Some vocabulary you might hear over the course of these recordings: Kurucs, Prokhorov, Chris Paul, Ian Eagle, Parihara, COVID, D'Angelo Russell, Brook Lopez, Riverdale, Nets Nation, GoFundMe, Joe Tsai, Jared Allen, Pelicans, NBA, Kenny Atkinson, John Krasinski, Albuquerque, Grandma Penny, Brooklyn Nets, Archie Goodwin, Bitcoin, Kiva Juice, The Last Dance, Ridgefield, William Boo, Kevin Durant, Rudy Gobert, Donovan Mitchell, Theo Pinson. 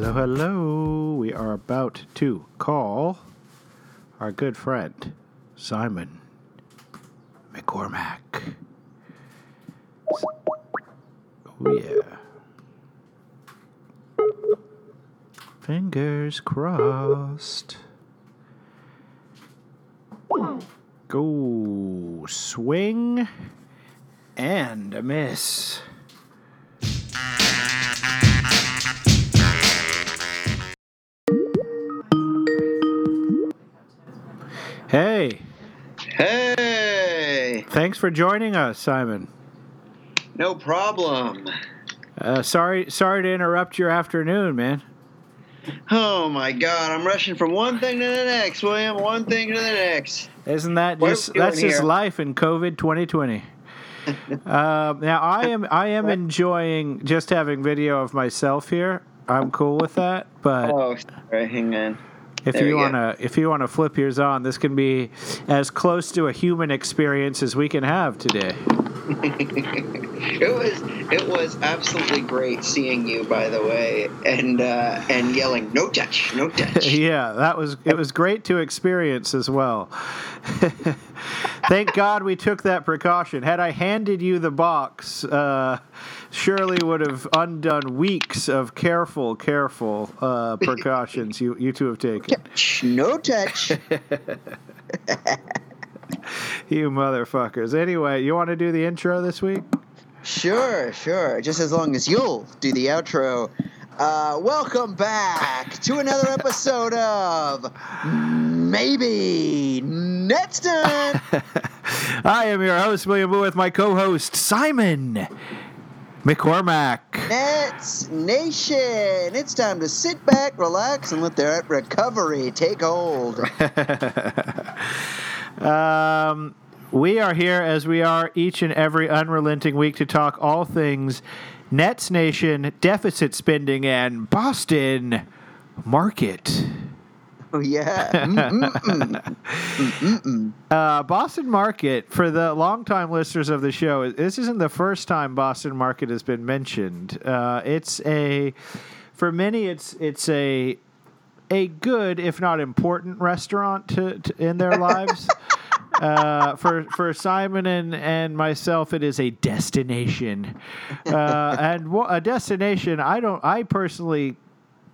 Hello, hello. We are about to call our good friend, Simon McCormack. Oh, yeah. Fingers crossed. Go swing and a miss. Hey. Hey. Thanks for joining us, Simon. No problem. Sorry to interrupt your afternoon, man. Oh, my God. I'm rushing from one thing to the next, William. One thing to the next. Isn't that just, that's just life in COVID 2020. Now, I am enjoying just having video of myself here. I'm cool with that, but... Oh, sorry. Hang on. If you wanna flip yours on, this can be as close to a human experience as we can have today. It was absolutely great seeing you, by the way, and yelling, "No touch, no touch." Yeah, it was great to experience as well. Thank God we took that precaution. Had I handed you the box, surely would have undone weeks of careful precautions you two have taken. No touch. You motherfuckers. Anyway, you want to do the intro this week? Sure. Just as long as you'll do the outro. Welcome back to another episode of Maybe Next Time. I am your host, William Boo, with my co-host, Simon McCormack. Nets Nation. It's time to sit back, relax, and let their recovery take hold. We are here as we are each and every unrelenting week to talk all things Nets Nation, deficit spending, and Boston Market. Oh, yeah. Boston Market, for the longtime listeners of the show, this isn't the first time Boston Market has been mentioned. For many, it's a good, if not important, restaurant to in their lives. For Simon and myself, it is a destination, a destination I personally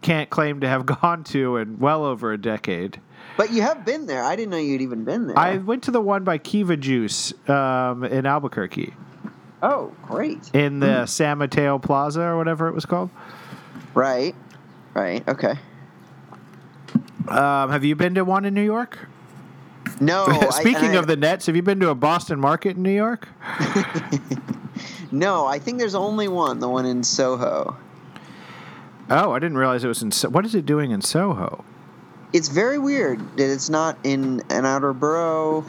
can't claim to have gone to in well over a decade. But you have been there. I didn't know you'd even been there. I went to the one by Kiva Juice in Albuquerque. Oh, great! In the San Mateo Plaza or whatever it was called. Right. Okay. Have you been to one in New York? No. Speaking of the Nets, have you been to a Boston Market in New York? No, I think there's only one, the one in Soho. Oh, I didn't realize it was in Soho. What is it doing in Soho? It's very weird that it's not in an outer borough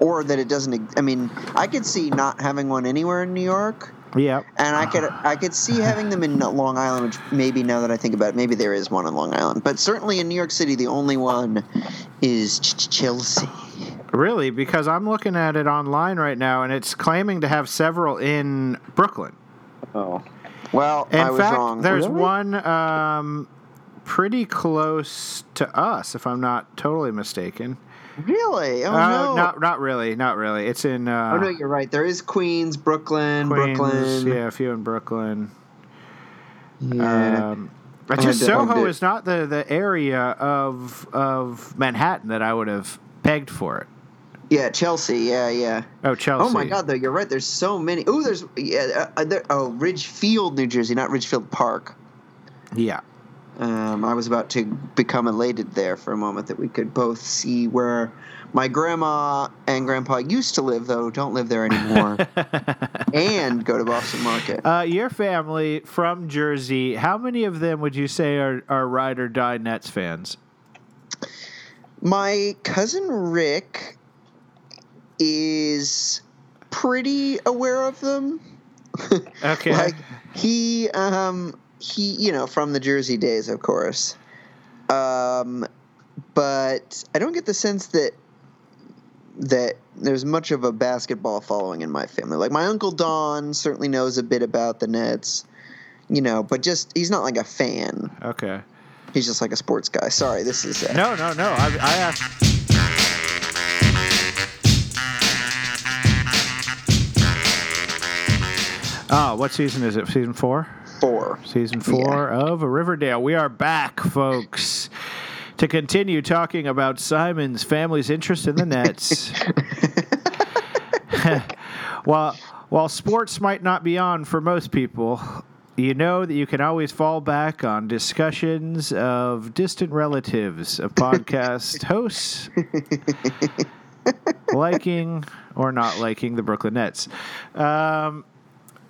or that it doesn't... I mean, I could see not having one anywhere in New York. Yeah. And I could see having them in Long Island, which maybe now that I think about it, maybe there is one in Long Island. But certainly in New York City, the only one is Chelsea. Really? Because I'm looking at it online right now, and it's claiming to have several in Brooklyn. Oh. Well, I was wrong. In fact, there's one pretty close to us, if I'm not totally mistaken. Really? Oh, no. Not really. It's in... oh, no, you're right. There is Queens, Brooklyn. Yeah, a few in Brooklyn. Yeah. Just Soho is not the area of Manhattan that I would have pegged for it. Yeah, Chelsea. Yeah. Oh, Chelsea. Oh, my God, though. You're right. There's so many. Oh, there's... Yeah, Ridgefield, New Jersey, not Ridgefield Park. Yeah. I was about to become elated there for a moment that we could both see where my grandma and grandpa used to live, though don't live there anymore, and go to Boston Market. Your family from Jersey, how many of them would you say are ride or die Nets fans? My cousin Rick is pretty aware of them. Okay. Like He, you know, from the Jersey days, of course. But I don't get the sense that there's much of a basketball following in my family. Like, my Uncle Don certainly knows a bit about the Nets, you know, but just he's not like a fan. Okay. He's just like a sports guy. Sorry, this is... No. I asked... what season is it? Season 4? Season 4 of Riverdale. We are back, folks, to continue talking about Simon's family's interest in the Nets. While sports might not be on for most people, you know that you can always fall back on discussions of distant relatives, of podcast hosts, liking or not liking the Brooklyn Nets.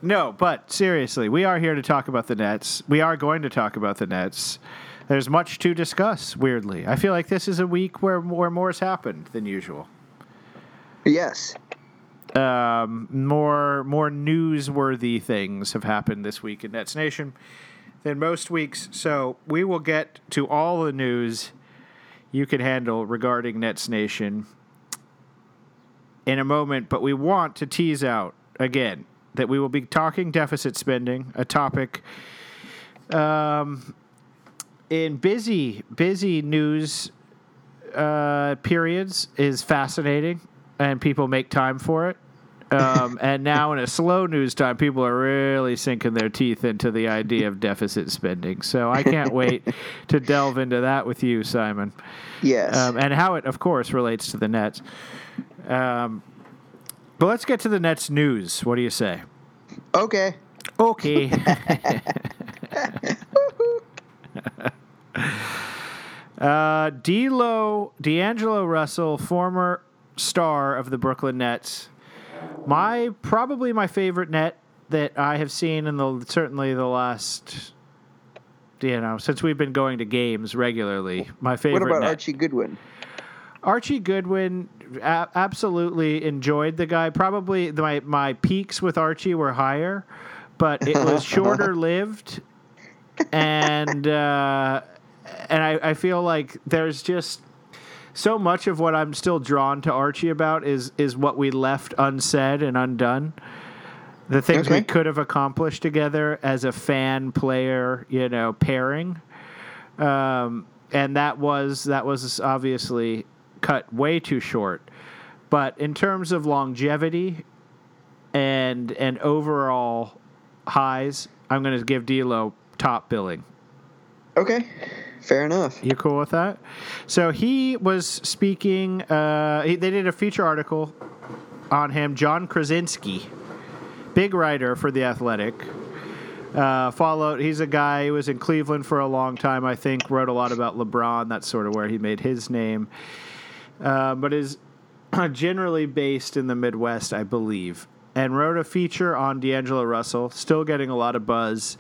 No, but seriously, we are here to talk about the Nets. We are going to talk about the Nets. There's much to discuss, weirdly. I feel like this is a week where more has happened than usual. Yes. More newsworthy things have happened this week in Nets Nation than most weeks. So we will get to all the news you can handle regarding Nets Nation in a moment. But we want to tease out, again, that we will be talking deficit spending, a topic in busy news periods is fascinating, and people make time for it. And now in a slow news time, people are really sinking their teeth into the idea of deficit spending. So I can't wait to delve into that with you, Simon. Yes. And how it, of course, relates to the Nets. But let's get to the Nets news. What do you say? Okay. D'Angelo Russell, former star of the Brooklyn Nets, probably my favorite Net that I have seen in the last, since we've been going to games regularly. My favorite. What about Net. Archie Goodwin? Archie Goodwin, absolutely enjoyed the guy. Probably my peaks with Archie were higher, but it was shorter lived, and I feel like there's just so much of what I'm still drawn to Archie about is what we left unsaid and undone. The things we could have accomplished together as a fan player, pairing, and that was obviously cut way too short. But in terms of longevity and overall highs, I'm going to give D'Lo top billing. Okay, fair enough. You cool with that? So he was speaking. They did a feature article on him. John Krasinski, big writer for The Athletic. Followed. He's a guy who was in Cleveland for a long time, I think, wrote a lot about LeBron. That's sort of where he made his name. But is generally based in the Midwest, I believe, and wrote a feature on D'Angelo Russell, still getting a lot of buzz.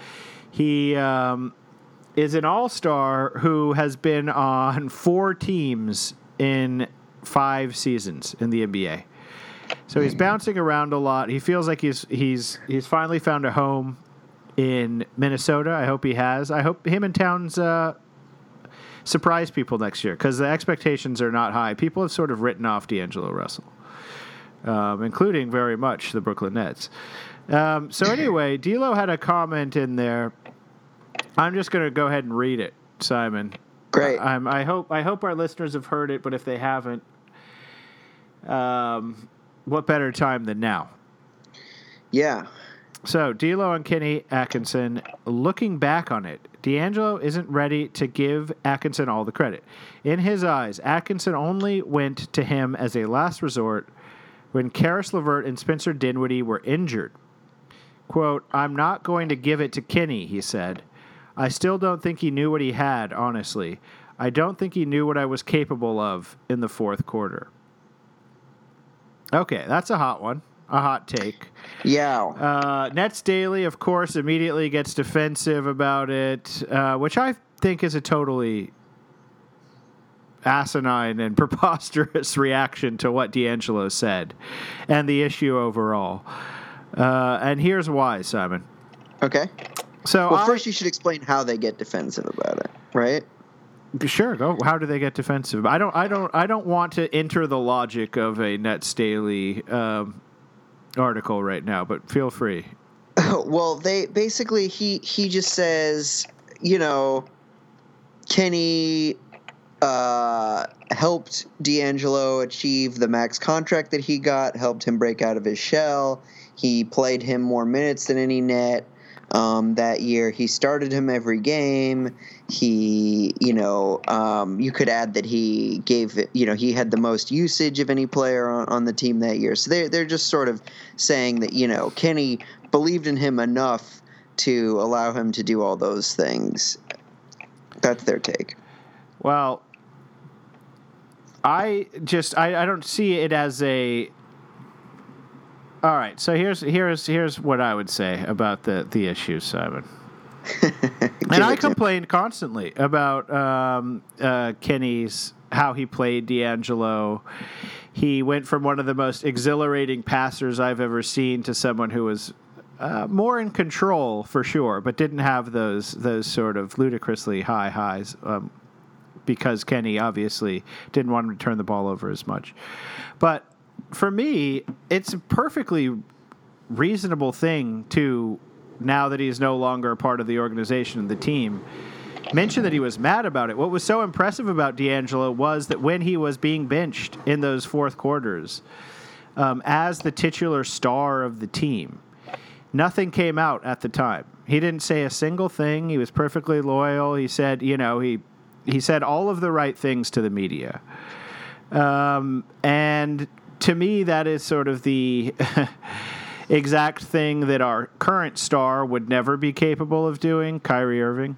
He is an all-star who has been on 4 teams in 5 seasons in the NBA. So he's bouncing around a lot. He feels like he's finally found a home in Minnesota. I hope he has. I hope him and Towns... surprise people next year, because the expectations are not high. People have sort of written off D'Angelo Russell, including very much the Brooklyn Nets. So anyway, D'Lo had a comment in there. I'm just going to go ahead and read it, Simon. Great. I hope our listeners have heard it, but if they haven't, what better time than now? Yeah. So, D'Lo and Kenny Atkinson, looking back on it, D'Angelo isn't ready to give Atkinson all the credit. In his eyes, Atkinson only went to him as a last resort when Caris LeVert and Spencer Dinwiddie were injured. Quote, "I'm not going to give it to Kenny," he said. "I still don't think he knew what he had, honestly. I don't think he knew what I was capable of in the fourth quarter." Okay, that's a hot one. A hot take. Yeah. Nets Daily, of course, immediately gets defensive about it, which I think is a totally asinine and preposterous reaction to what D'Angelo said and the issue overall. And here's why, Simon. Okay. So first you should explain how they get defensive about it, right? Sure. Go. How do they get defensive? I don't want to enter the logic of a Nets Daily article right now, but feel free. Well, they basically he just says, Kenny helped D'Angelo achieve the max contract that he got, helped him break out of his shell. He played him more minutes than any Net that year. He started him every game. He, you could add that he gave, he had the most usage of any player on the team that year. So they're just sort of saying that, Kenny believed in him enough to allow him to do all those things. That's their take. Well, I don't see it as a. All right, so here's what I would say about the issue, Simon. And I complain constantly about Kenny's how he played D'Angelo. He went from one of the most exhilarating passers I've ever seen to someone who was more in control for sure, but didn't have those sort of ludicrously high highs. Because Kenny obviously didn't want him to turn the ball over as much. But for me, it's a perfectly reasonable thing to, now that he's no longer a part of the organization and the team, mention that he was mad about it. What was so impressive about D'Angelo was that when he was being benched in those fourth quarters, as the titular star of the team, nothing came out at the time. He didn't say a single thing. He was perfectly loyal. He said, He said all of the right things to the media. And to me, that is sort of the exact thing that our current star would never be capable of doing, Kyrie Irving.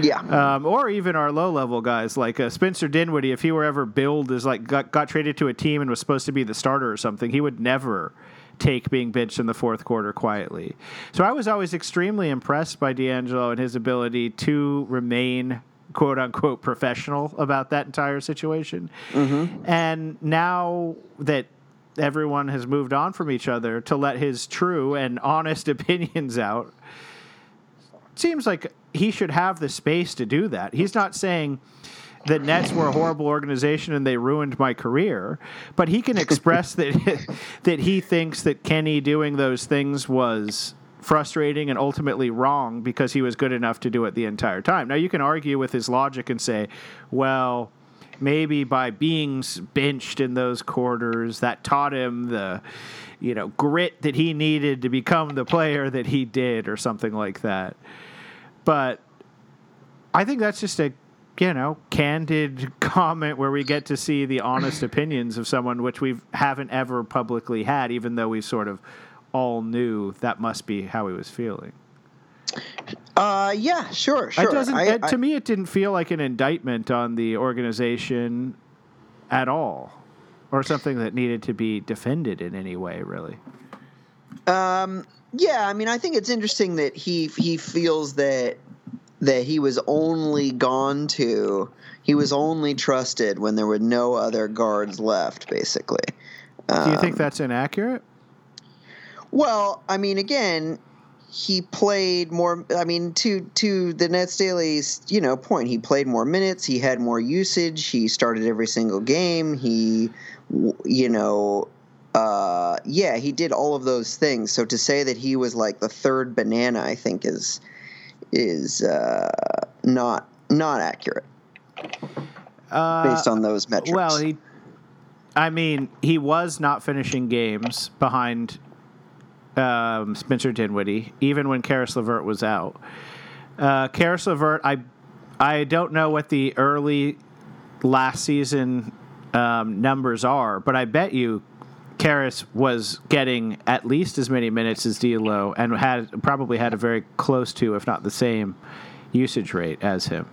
Yeah. Or even our low-level guys like Spencer Dinwiddie, if he were ever billed as like got traded to a team and was supposed to be the starter or something, he would never take being benched in the fourth quarter quietly. So I was always extremely impressed by D'Angelo and his ability to remain quote-unquote professional about that entire situation. Mm-hmm. And now that everyone has moved on from each other, to let his true and honest opinions out, it seems like he should have the space to do that. He's not saying the Nets were a horrible organization and they ruined my career, but he can express that he thinks that Kenny doing those things was frustrating and ultimately wrong because he was good enough to do it the entire time. Now, you can argue with his logic and say, well, maybe by being benched in those quarters, that taught him the, grit that he needed to become the player that he did or something like that. But I think that's just a, candid comment where we get to see the honest opinions of someone, which we haven't ever publicly had, even though we sort of all knew that must be how he was feeling. Yeah, sure. To me, it didn't feel like an indictment on the organization at all, or something that needed to be defended in any way, really. Yeah, I mean, I think it's interesting that he feels that he was only he was only trusted when there were no other guards left, basically. Do you think that's inaccurate? Well, I mean, again, he played more. I mean, to the Nets Daily's, point, he played more minutes. He had more usage. He started every single game. He, he did all of those things. So to say that he was like the third banana, I think is not accurate based on those metrics. Well, he was not finishing games behind Spencer Dinwiddie, even when Caris LeVert was out. Caris LeVert, I don't know what the early last season numbers are, but I bet you Caris was getting at least as many minutes as D'Lo and probably had a very close to, if not the same, usage rate as him.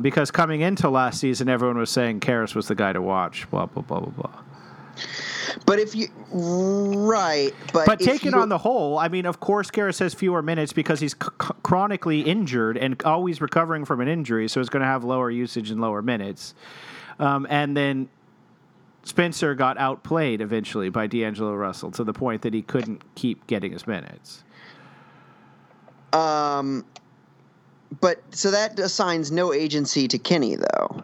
Because coming into last season, everyone was saying Caris was the guy to watch, blah, blah, blah, blah, blah. But if you right, but taken on the whole, I mean, of course, Caris has fewer minutes because he's chronically injured and always recovering from an injury, so it's going to have lower usage and lower minutes. And then Spencer got outplayed eventually by D'Angelo Russell to the point that he couldn't keep getting his minutes. But so that assigns no agency to Kenny, though.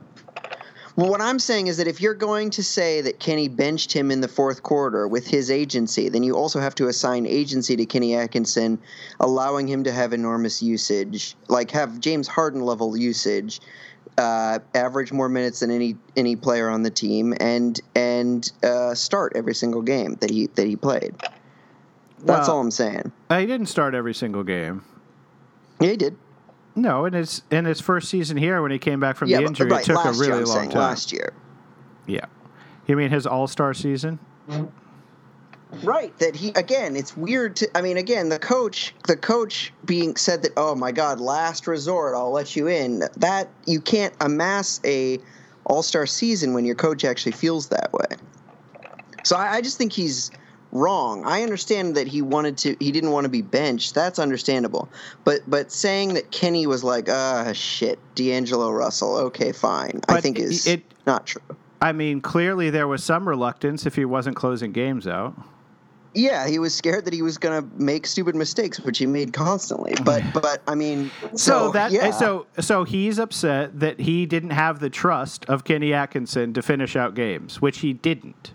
Well, what I'm saying is that if you're going to say that Kenny benched him in the fourth quarter with his agency, then you also have to assign agency to Kenny Atkinson, allowing him to have enormous usage, like have James Harden level usage average more minutes than any player on the team, and start every single game that he played. That's all I'm saying. He didn't start every single game. Yeah, he did. No, in his first season here, when he came back from the injury, it took a really long time. Last year. Yeah. You mean his All-Star season? Right. That he, again, it's weird to, I mean, again, the coach being said that, oh my God, last resort, I'll let you in. That you can't amass a All-Star season when your coach actually feels that way. So I just think he's wrong. I understand that he didn't want to be benched. That's understandable. But saying that Kenny was like, shit, D'Angelo Russell, okay, fine, but I think is not true. I mean, clearly there was some reluctance if he wasn't closing games out. Yeah, he was scared that he was going to make stupid mistakes, which he made constantly. But I mean, so he's upset that he didn't have the trust of Kenny Atkinson to finish out games, which he didn't.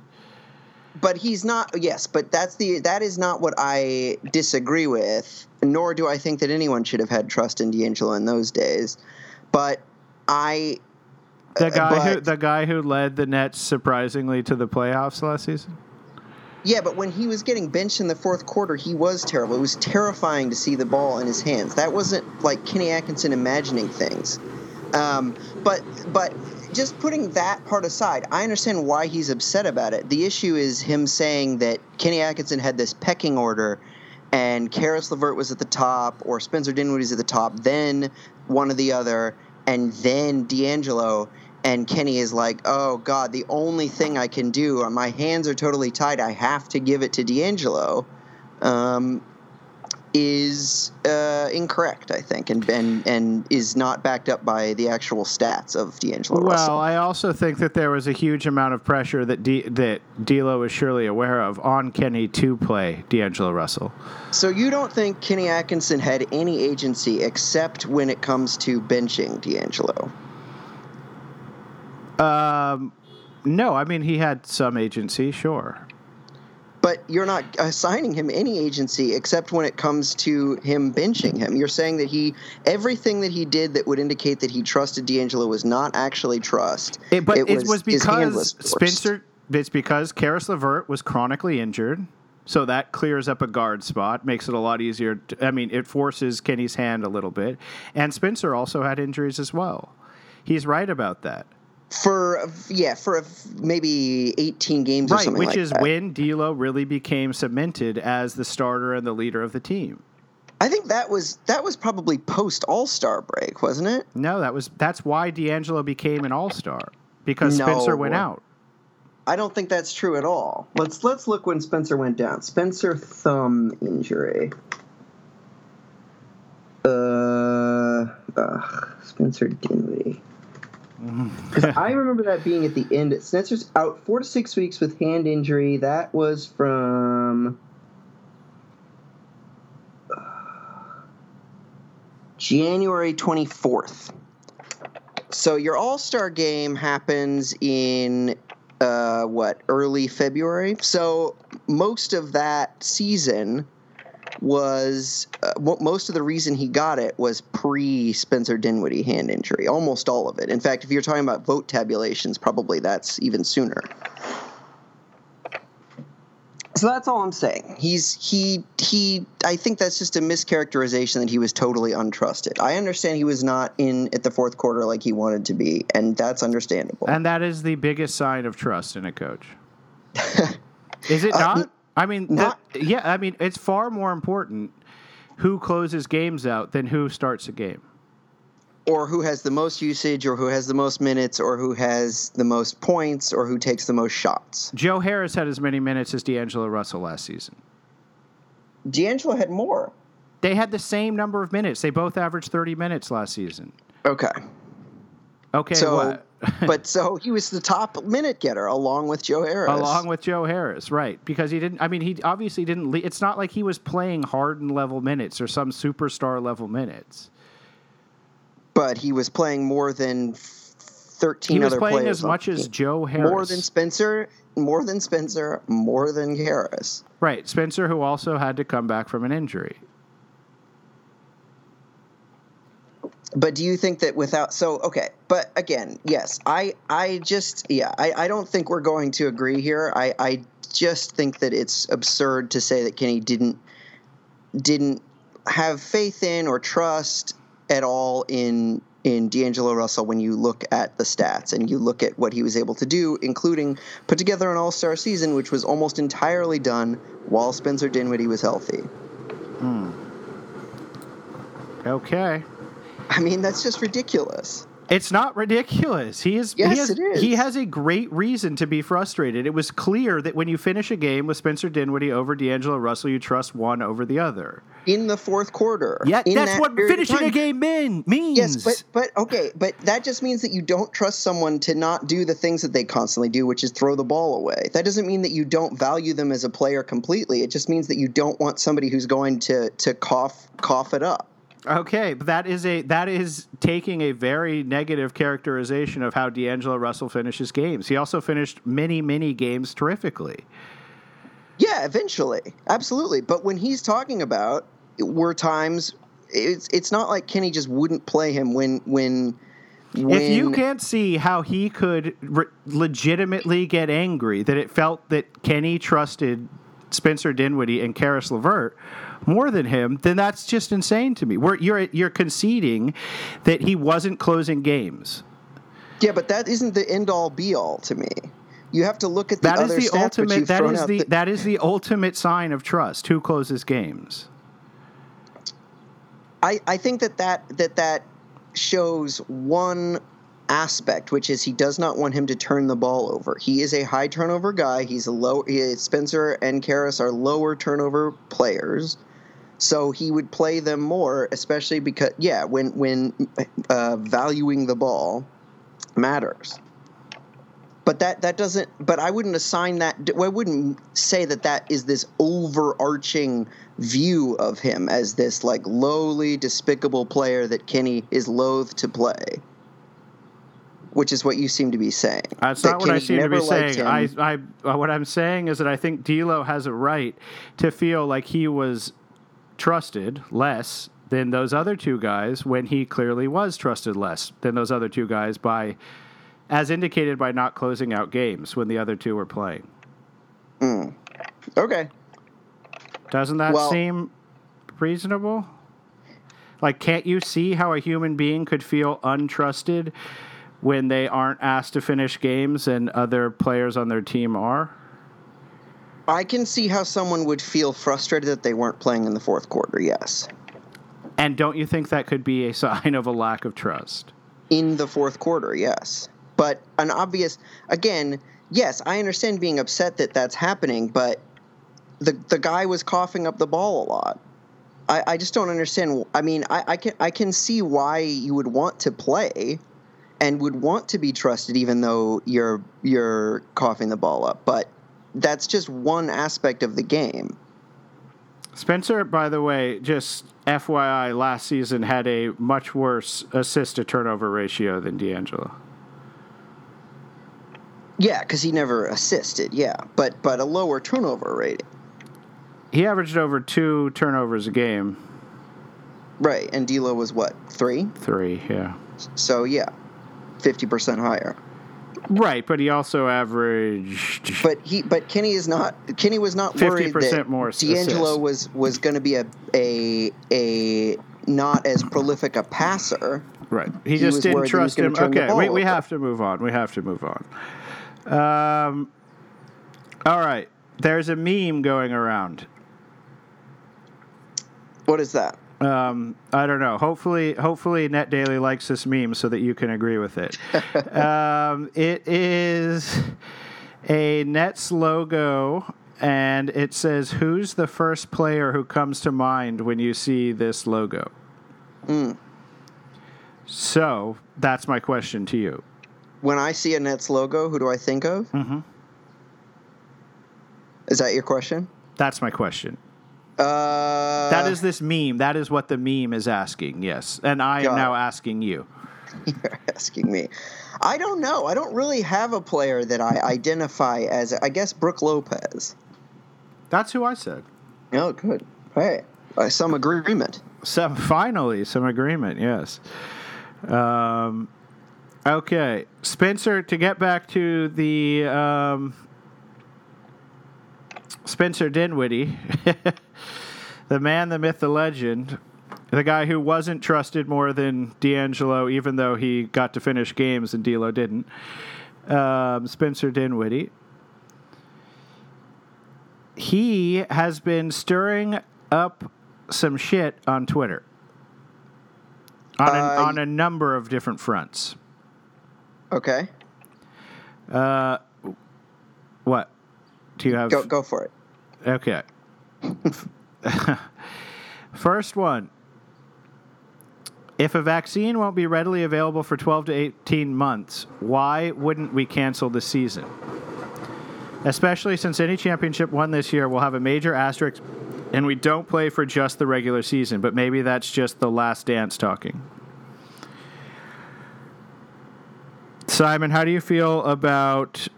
But he's not. Yes, but that is not what I disagree with. Nor do I think that anyone should have had trust in D'Angelo in those days. But the guy who led the Nets surprisingly to the playoffs last season. Yeah, but when he was getting benched in the fourth quarter, he was terrible. It was terrifying to see the ball in his hands. That wasn't like Kenny Atkinson imagining things. But just putting that part aside, I understand why he's upset about it. The issue is him saying that Kenny Atkinson had this pecking order and Caris LeVert was at the top or Spencer Dinwiddie was at the top, then one or the other, and then D'Angelo, and Kenny is like, oh, God, the only thing I can do, my hands are totally tied, I have to give it to D'Angelo, is incorrect, I think, and is not backed up by the actual stats of D'Angelo Russell. Well, I also think that there was a huge amount of pressure that D'Lo is surely aware of on Kenny to play D'Angelo Russell. So you don't think Kenny Atkinson had any agency except when it comes to benching D'Angelo? No, I mean, he had some agency, sure. But you're not assigning him any agency except when it comes to him benching him. You're saying that everything that he did that would indicate that he trusted D'Angelo was not actually trust. It's because Caris LeVert was chronically injured, so that clears up a guard spot, makes it a lot easier. It forces Kenny's hand a little bit. And Spencer also had injuries as well. He's right about that. For maybe 18 games or something like that. Which is when D'Lo really became cemented as the starter and the leader of the team. I think that was probably post All-Star break, wasn't it? No, that's why D'Angelo became an All-Star, because Spencer went out. I don't think that's true at all. Let's look when Spencer went down. Spencer thumb injury. Spencer Dinwiddie. Because I remember that being at the end. Spencer's out 4 to 6 weeks with hand injury. That was from January 24th. So your All-Star game happens in early February. So most of that season was most of the reason he got it was pre-Spencer Dinwiddie hand injury, almost all of it. In fact, if you're talking about vote tabulations, probably that's even sooner. So that's all I'm saying. I think that's just a mischaracterization that he was totally untrusted. I understand he was not in at the fourth quarter like he wanted to be, and that's understandable. And that is the biggest sign of trust in a coach. Is it not? It's far more important who closes games out than who starts a game. Or who has the most usage, or who has the most minutes, or who has the most points, or who takes the most shots. Joe Harris had as many minutes as D'Angelo Russell last season. D'Angelo had more. They had the same number of minutes. They both averaged 30 minutes last season. Okay, so what? But so he was the top minute getter along with Joe Harris, right? Because he obviously didn't leave. It's not like he was playing Harden level minutes or some superstar level minutes. But he was playing more than 13 other players. He was playing as much as Joe Harris. More than Spencer, more than Harris. Right. Spencer, who also had to come back from an injury. But do you think that without – so, okay. But, again, yes, I don't think we're going to agree here. I just think that it's absurd to say that Kenny didn't have faith in or trust at all in D'Angelo Russell when you look at the stats and you look at what he was able to do, including put together an all-star season, which was almost entirely done while Spencer Dinwiddie was healthy. Okay. I mean, that's just ridiculous. It's not ridiculous. Yes, it is. He has a great reason to be frustrated. It was clear that when you finish a game with Spencer Dinwiddie over D'Angelo Russell, you trust one over the other. In the fourth quarter. Yeah, that's what finishing a game means. Yes, but that just means that you don't trust someone to not do the things that they constantly do, which is throw the ball away. That doesn't mean that you don't value them as a player completely. It just means that you don't want somebody who's going to cough it up. Okay, but that is taking a very negative characterization of how D'Angelo Russell finishes games. He also finished many, many games terrifically. Yeah, eventually. Absolutely. But when he's talking about were times, it's not like Kenny just wouldn't play him when if you can't see how he could legitimately get angry that it felt that Kenny trusted Spencer Dinwiddie and Caris LeVert more than him, then that's just insane to me. You're conceding that he wasn't closing games. Yeah, but that isn't the end-all, be-all to me. You have to look at that is the ultimate sign of trust. Who closes games? I think that shows one aspect, which is he does not want him to turn the ball over. He is a high turnover guy. Spencer and Caris are lower turnover players, so he would play them more, especially because when valuing the ball matters. But that doesn't. But I wouldn't assign that. I wouldn't say that is this overarching view of him as this like lowly, despicable player that Kenny is loath to play. Which is what you seem to be saying. That's not what I seem to be saying. What I'm saying is that I think D'Lo has a right to feel like he was trusted less than those other two guys when he clearly was trusted less than those other two guys as indicated by not closing out games when the other two were playing. Okay. Doesn't that seem reasonable? Like, can't you see how a human being could feel untrusted when they aren't asked to finish games and other players on their team are? I can see how someone would feel frustrated that they weren't playing in the fourth quarter, yes. And don't you think that could be a sign of a lack of trust? In the fourth quarter, yes. But an obvious... Again, yes, I understand being upset that that's happening, but the guy was coughing up the ball a lot. I just don't understand. I mean, I can see why you would want to play and would want to be trusted even though you're coughing the ball up. But that's just one aspect of the game. Spencer, by the way, just FYI, last season had a much worse assist-to-turnover ratio than D'Angelo. Yeah, because he never assisted, yeah. But a lower turnover rating. He averaged over 2 turnovers a game. Right, and D'Lo was what, 3? 3, yeah. So, yeah. 50% higher. Right, but he also averaged. But Kenny is not. Kenny was not worried that more D'Angelo was going to be a not as prolific a passer. Right. He just didn't trust him. Okay, we have to move on. All right. There's a meme going around. What is that? I don't know. Hopefully Net Daily likes this meme so that you can agree with it. It is a Nets logo, and it says, "Who's the first player who comes to mind when you see this logo?" So that's my question to you. When I see a Nets logo, who do I think of? Mm-hmm. Is that your question? That's my question. That is this meme. That is what the meme is asking, yes. And I am now asking you. You're asking me. I don't know. I don't really have a player that I identify as, I guess, Brook Lopez. That's who I said. Oh, good. All right. some agreement. Finally, some agreement. Yes. Okay, Spencer. To get back to the Spencer Dinwiddie, the man, the myth, the legend, the guy who wasn't trusted more than D'Angelo, even though he got to finish games and D'Lo didn't. Spencer Dinwiddie. He has been stirring up some shit on Twitter on a number of different fronts. Okay. What? Do you have? Go for it. Okay. First one. If a vaccine won't be readily available for 12 to 18 months, why wouldn't we cancel the season? Especially since any championship won this year will have a major asterisk, and we don't play for just the regular season, but maybe that's just the last dance talking. Simon, how do you feel about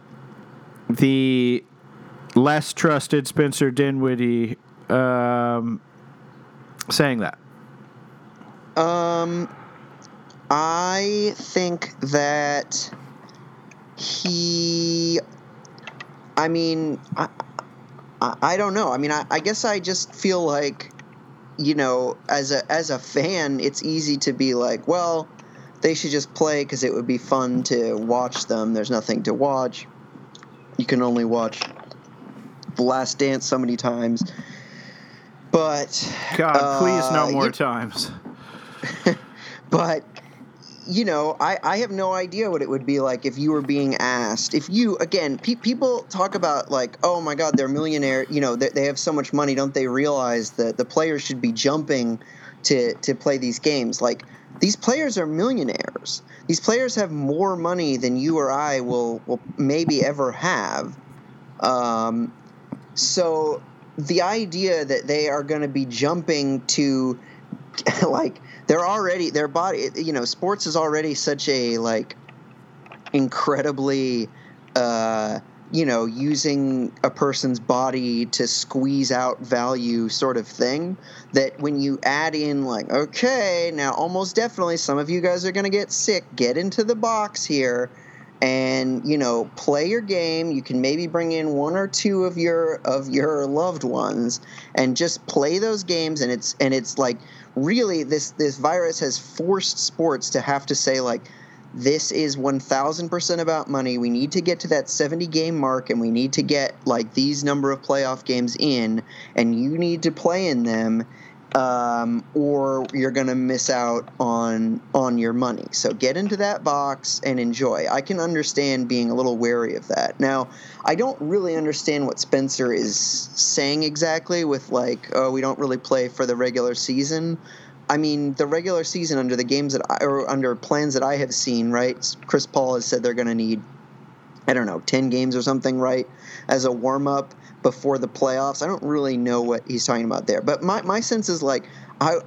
the less trusted Spencer Dinwiddie saying that? I think that I don't know. I mean, I guess I just feel like, you know, as a fan, it's easy to be like, well, they should just play because it would be fun to watch them. There's nothing to watch. You can only watch The Last Dance so many times. But God, please no more times. But, you know, I have no idea what it would be like if you were being asked. If you, again, people talk about like, oh, my God, they're millionaire. You know, they have so much money. Don't they realize that the players should be jumping to play these games? Like, these players are millionaires. These players have more money than you or I will maybe ever have. So the idea that they are going to be jumping to – like they're already their body, you know, sports is already such a like incredibly, you know, using a person's body to squeeze out value sort of thing that when you add in like, okay, now almost definitely some of you guys are going to get sick, get into the box here and, you know, play your game. You can maybe bring in one or two of your loved ones and just play those games. And it's like, really, this virus has forced sports to have to say, like, this is 1,000% about money. We need to get to that 70-game mark, and we need to get, like, these number of playoff games in, and you need to play in them, or you're going to miss out on your money. So get into that box and enjoy. I can understand being a little wary of that. Now, I don't really understand what Spencer is saying exactly with like, oh, we don't really play for the regular season. I mean, the regular season under the games under plans that I have seen, right? Chris Paul has said they're going to need, I don't know, 10 games or something, right, as a warm-up before the playoffs. I don't really know what he's talking about there. But my sense is, like,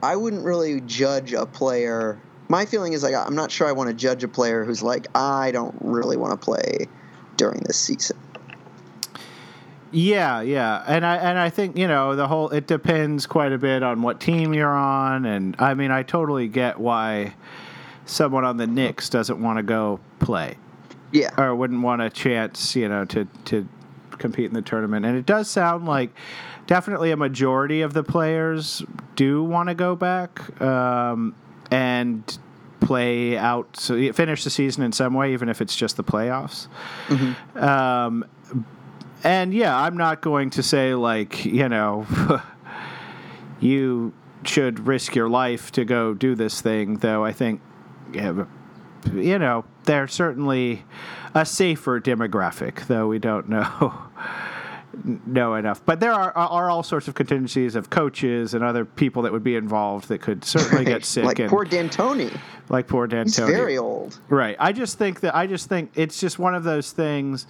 I wouldn't really judge a player. My feeling is, like, I'm not sure I want to judge a player who's like, I don't really want to play during this season. Yeah. And I think, you know, the whole – it depends quite a bit on what team you're on. And, I mean, I totally get why someone on the Knicks doesn't want to go play. Yeah. Or wouldn't want a chance, you know, to compete in the tournament. And it does sound like definitely a majority of the players do want to go back and play out, so finish the season in some way, even if it's just the playoffs. Mm-hmm. And, yeah, I'm not going to say, like, you know, you should risk your life to go do this thing, though I think, you know, they're certainly a safer demographic, though we don't know enough. But there are all sorts of contingencies of coaches and other people that would be involved that could certainly get sick. Like poor D'Antoni. He's very old. Right. I just think it's just one of those things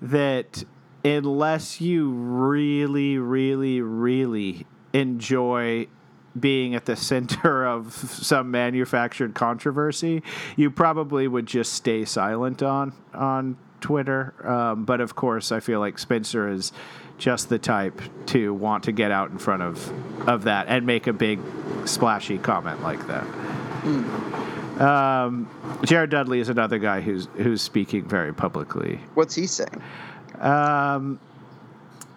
that unless you really, really, really enjoy being at the center of some manufactured controversy, you probably would just stay silent on Twitter. But of course, I feel like Spencer is just the type to want to get out in front of that and make a big splashy comment like that. Mm. Jared Dudley is another guy who's speaking very publicly. What's he saying?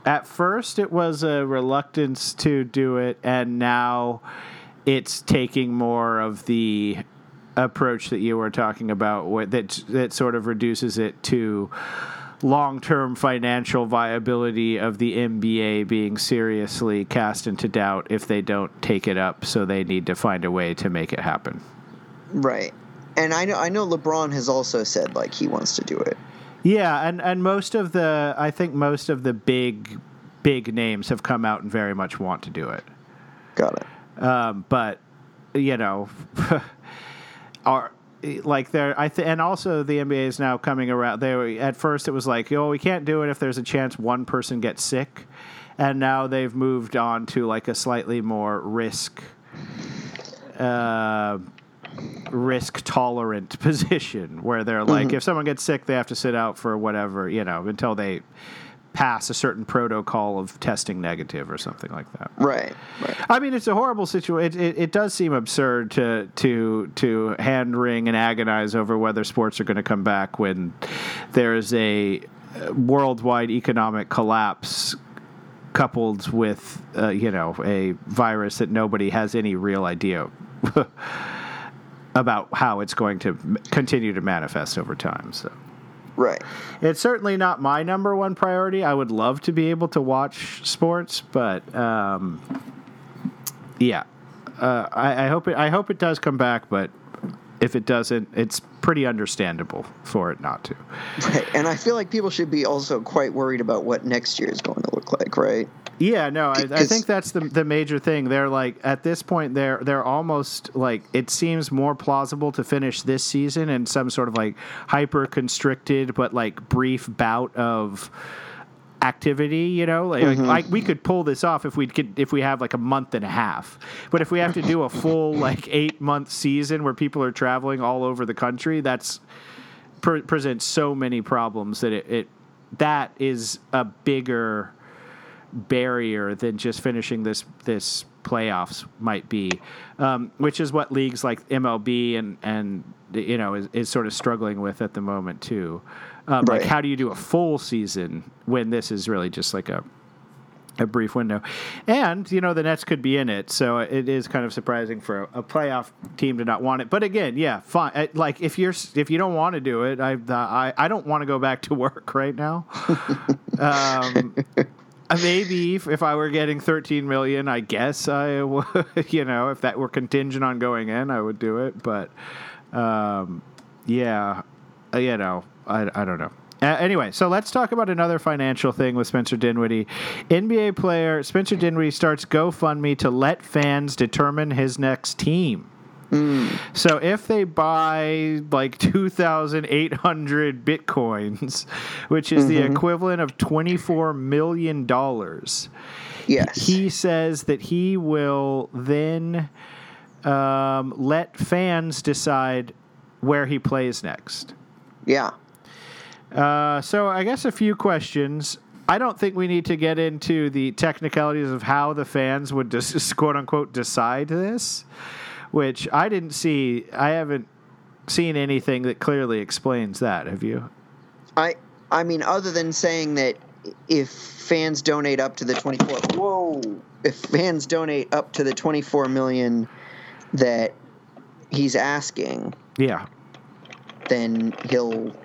At first, it was a reluctance to do it, and now it's taking more of the approach that you were talking about that sort of reduces it to long-term financial viability of the NBA being seriously cast into doubt if they don't take it up, so they need to find a way to make it happen. Right. And I know LeBron has also said, like, he wants to do it. Yeah, and most of the big names have come out and very much want to do it. Got it. But you know, and also the NBA is now coming around. At first it was like, oh, we can't do it if there's a chance one person gets sick, and now they've moved on to like a slightly more risk-tolerant position where they're like, if someone gets sick, they have to sit out for whatever, you know, until they pass a certain protocol of testing negative or something like that. Right. I mean, it's a horrible situation. It does seem absurd to hand-wring and agonize over whether sports are going to come back when there is a worldwide economic collapse coupled with, a virus that nobody has any real idea about how it's going to continue to manifest over time. So, right. It's certainly not my number one priority. I would love to be able to watch sports, but I hope it does come back. But if it doesn't, it's pretty understandable for it not to. Right. And I feel like people should be also quite worried about what next year is going to look like, right? Yeah, no, I think that's the major thing. They're like, at this point, they're almost like, it seems more plausible to finish this season in some sort of like hyper constricted, but like brief bout of activity, you know, like we could pull this off if we have like a month and a half, but if we have to do a full like 8-month season where people are traveling all over the country, that's presents so many problems that that is a bigger barrier than just finishing this playoffs might be, which is what leagues like MLB and you know is sort of struggling with at the moment too. Right. Like, how do you do a full season when this is really just like a brief window? And you know the Nets could be in it, so it is kind of surprising for a playoff team to not want it. But again, yeah, fine. Like if you don't want to do it, I don't want to go back to work right now. Maybe if I were getting $13 million, I guess I would, you know, if that were contingent on going in, I would do it. But, you know, I don't know. Anyway, so let's talk about another financial thing with Spencer Dinwiddie. NBA player Spencer Dinwiddie starts GoFundMe to let fans determine his next team. Mm. So if they buy like 2,800 bitcoins, which is the equivalent of $24 million, yes, he says that he will then let fans decide where he plays next. Yeah. So I guess a few questions. I don't think we need to get into the technicalities of how the fans would quote unquote decide this, which I didn't see. I haven't seen anything that clearly explains that. Have you? I mean, other than saying that if fans donate up to the $24 million that he's asking, yeah, then he'll.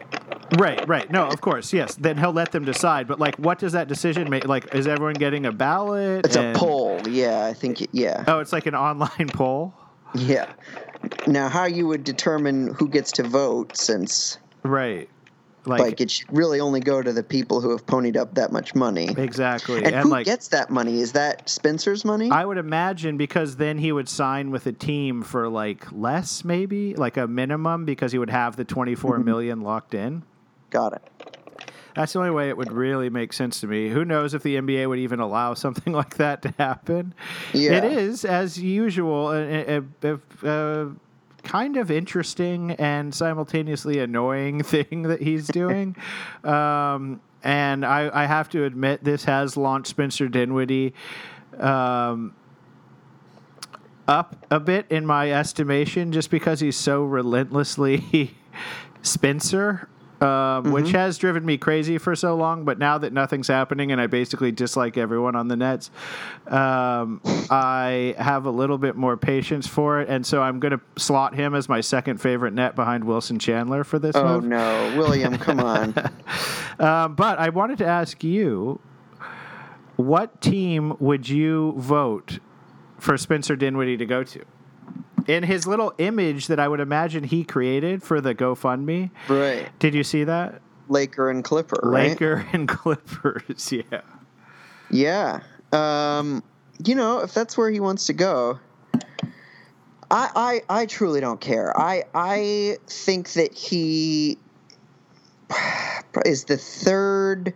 Right. No, of course, yes. Then he'll let them decide. But, like, what does that decision make? Like, is everyone getting a ballot? It's a poll. Yeah, I think. Yeah. Oh, it's like an online poll. Yeah. Now, how you would determine who gets to vote, since right, like it should really only go to the people who have ponied up that much money. Exactly. And who gets that money? Is that Spencer's money? I would imagine, because then he would sign with a team for like less, maybe like a minimum, because he would have the $24 million locked in. Got it. That's the only way it would really make sense to me. Who knows if the NBA would even allow something like that to happen? Yeah. It is, as usual, kind of interesting and simultaneously annoying thing that he's doing. And I have to admit, this has launched Spencer Dinwiddie up a bit in my estimation, just because he's so relentlessly Spencer, which has driven me crazy for so long. But now that nothing's happening and I basically dislike everyone on the Nets, I have a little bit more patience for it. And so I'm going to slot him as my second favorite Net behind Wilson Chandler for this move. Oh, no. William, come on. But I wanted to ask you, what team would you vote for Spencer Dinwiddie to go to? In his little image that I would imagine he created for the GoFundMe. Right. Did you see that? Laker and Clipper, right? Laker and Clippers, yeah. Yeah. You know, if that's where he wants to go, I truly don't care. I think that he is the third...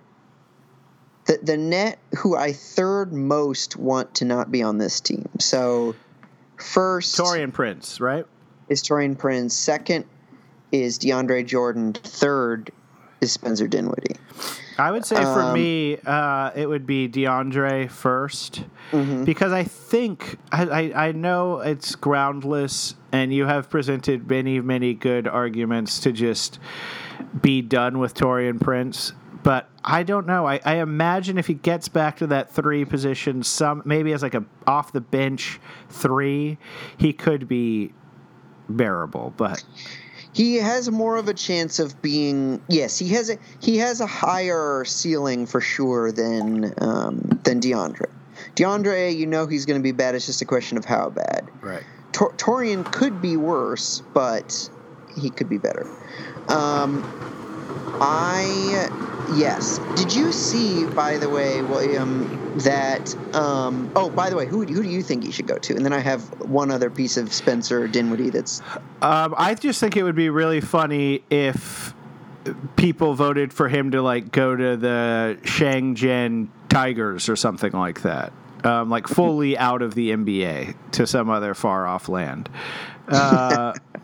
The Net, who I third most want to not be on this team. So... First, Torian Prince, right? Is Torian Prince. Second is DeAndre Jordan. Third is Spencer Dinwiddie. I would say for me, it would be DeAndre first, because I think I know it's groundless, and you have presented many, many good arguments to just be done with Torian Prince. But I don't know. I imagine if he gets back to that three position, maybe as like a off the bench three, he could be bearable. But he has more of a chance of being. Yes, he has a higher ceiling for sure than DeAndre. DeAndre, you know he's going to be bad. It's just a question of how bad. Right. Torian could be worse, but he could be better. Yes. Did you see, by the way, William, that by the way, who do you think he should go to? And then I have one other piece of Spencer Dinwiddie that's... I just think it would be really funny if people voted for him to, like, go to the Shenzhen Tigers or something like that. Like, fully out of the NBA to some other far-off land.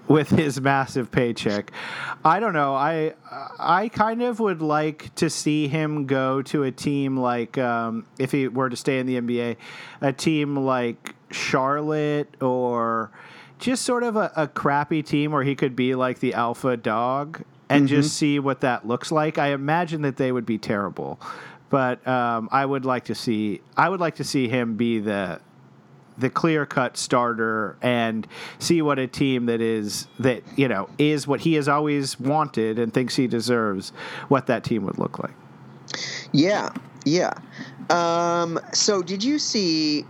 With his massive paycheck. I don't know. I kind of would like to see him go to a team like, if he were to stay in the NBA, a team like Charlotte, or just sort of a crappy team where he could be like the alpha dog and just see what that looks like. I imagine that they would be terrible, but I would like to see him be the clear-cut starter and see what a team that is what he has always wanted and thinks he deserves, what that team would look like. Yeah, yeah. So did you see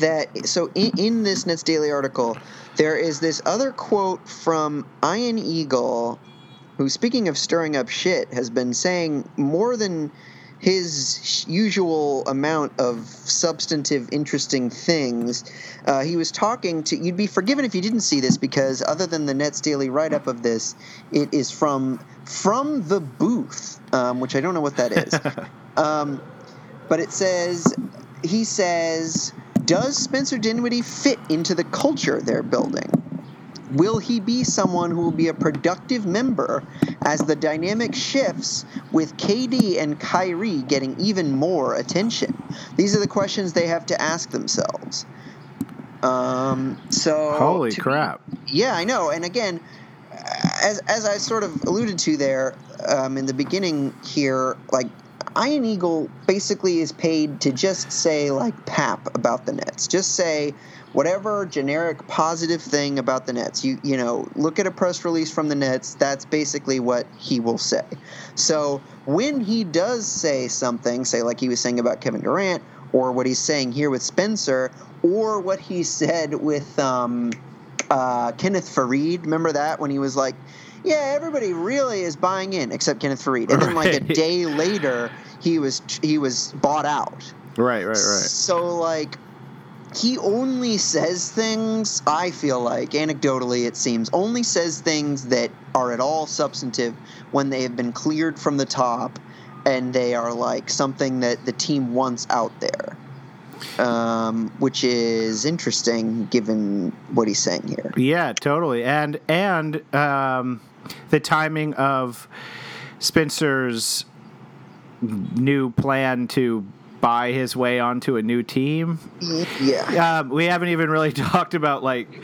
that? So in this Nets Daily article, there is this other quote from Ian Eagle, who, speaking of stirring up shit, has been saying more than his usual amount of substantive, interesting things. He was talking to... You'd be forgiven if you didn't see this, because other than the Nets Daily write-up of this, it is from the booth, which I don't know what that is. But it says... He says, does Spencer Dinwiddie fit into the culture they're building? Will he be someone who will be a productive member as the dynamic shifts with KD and Kyrie getting even more attention? These are the questions they have to ask themselves. Holy crap. Yeah, I know. And again, as I sort of alluded to there in the beginning here, like, Ian Eagle basically is paid to just say, like, pap about the Nets. Just say whatever generic positive thing about the Nets. You know, look at a press release from the Nets. That's basically what he will say. So when he does say something, say like he was saying about Kevin Durant, or what he's saying here with Spencer, or what he said with Kenneth Faried. Remember that, when he was like, yeah, everybody really is buying in except Kenneth Faried. And then like a day later, he was bought out. Right. So like, he only says things, I feel like, anecdotally it seems, only says things that are at all substantive when they have been cleared from the top and they are like something that the team wants out there. which is interesting given what he's saying here. Yeah, totally. And the timing of Spencer's new plan to buy his way onto a new team. Yeah. We haven't even really talked about, like,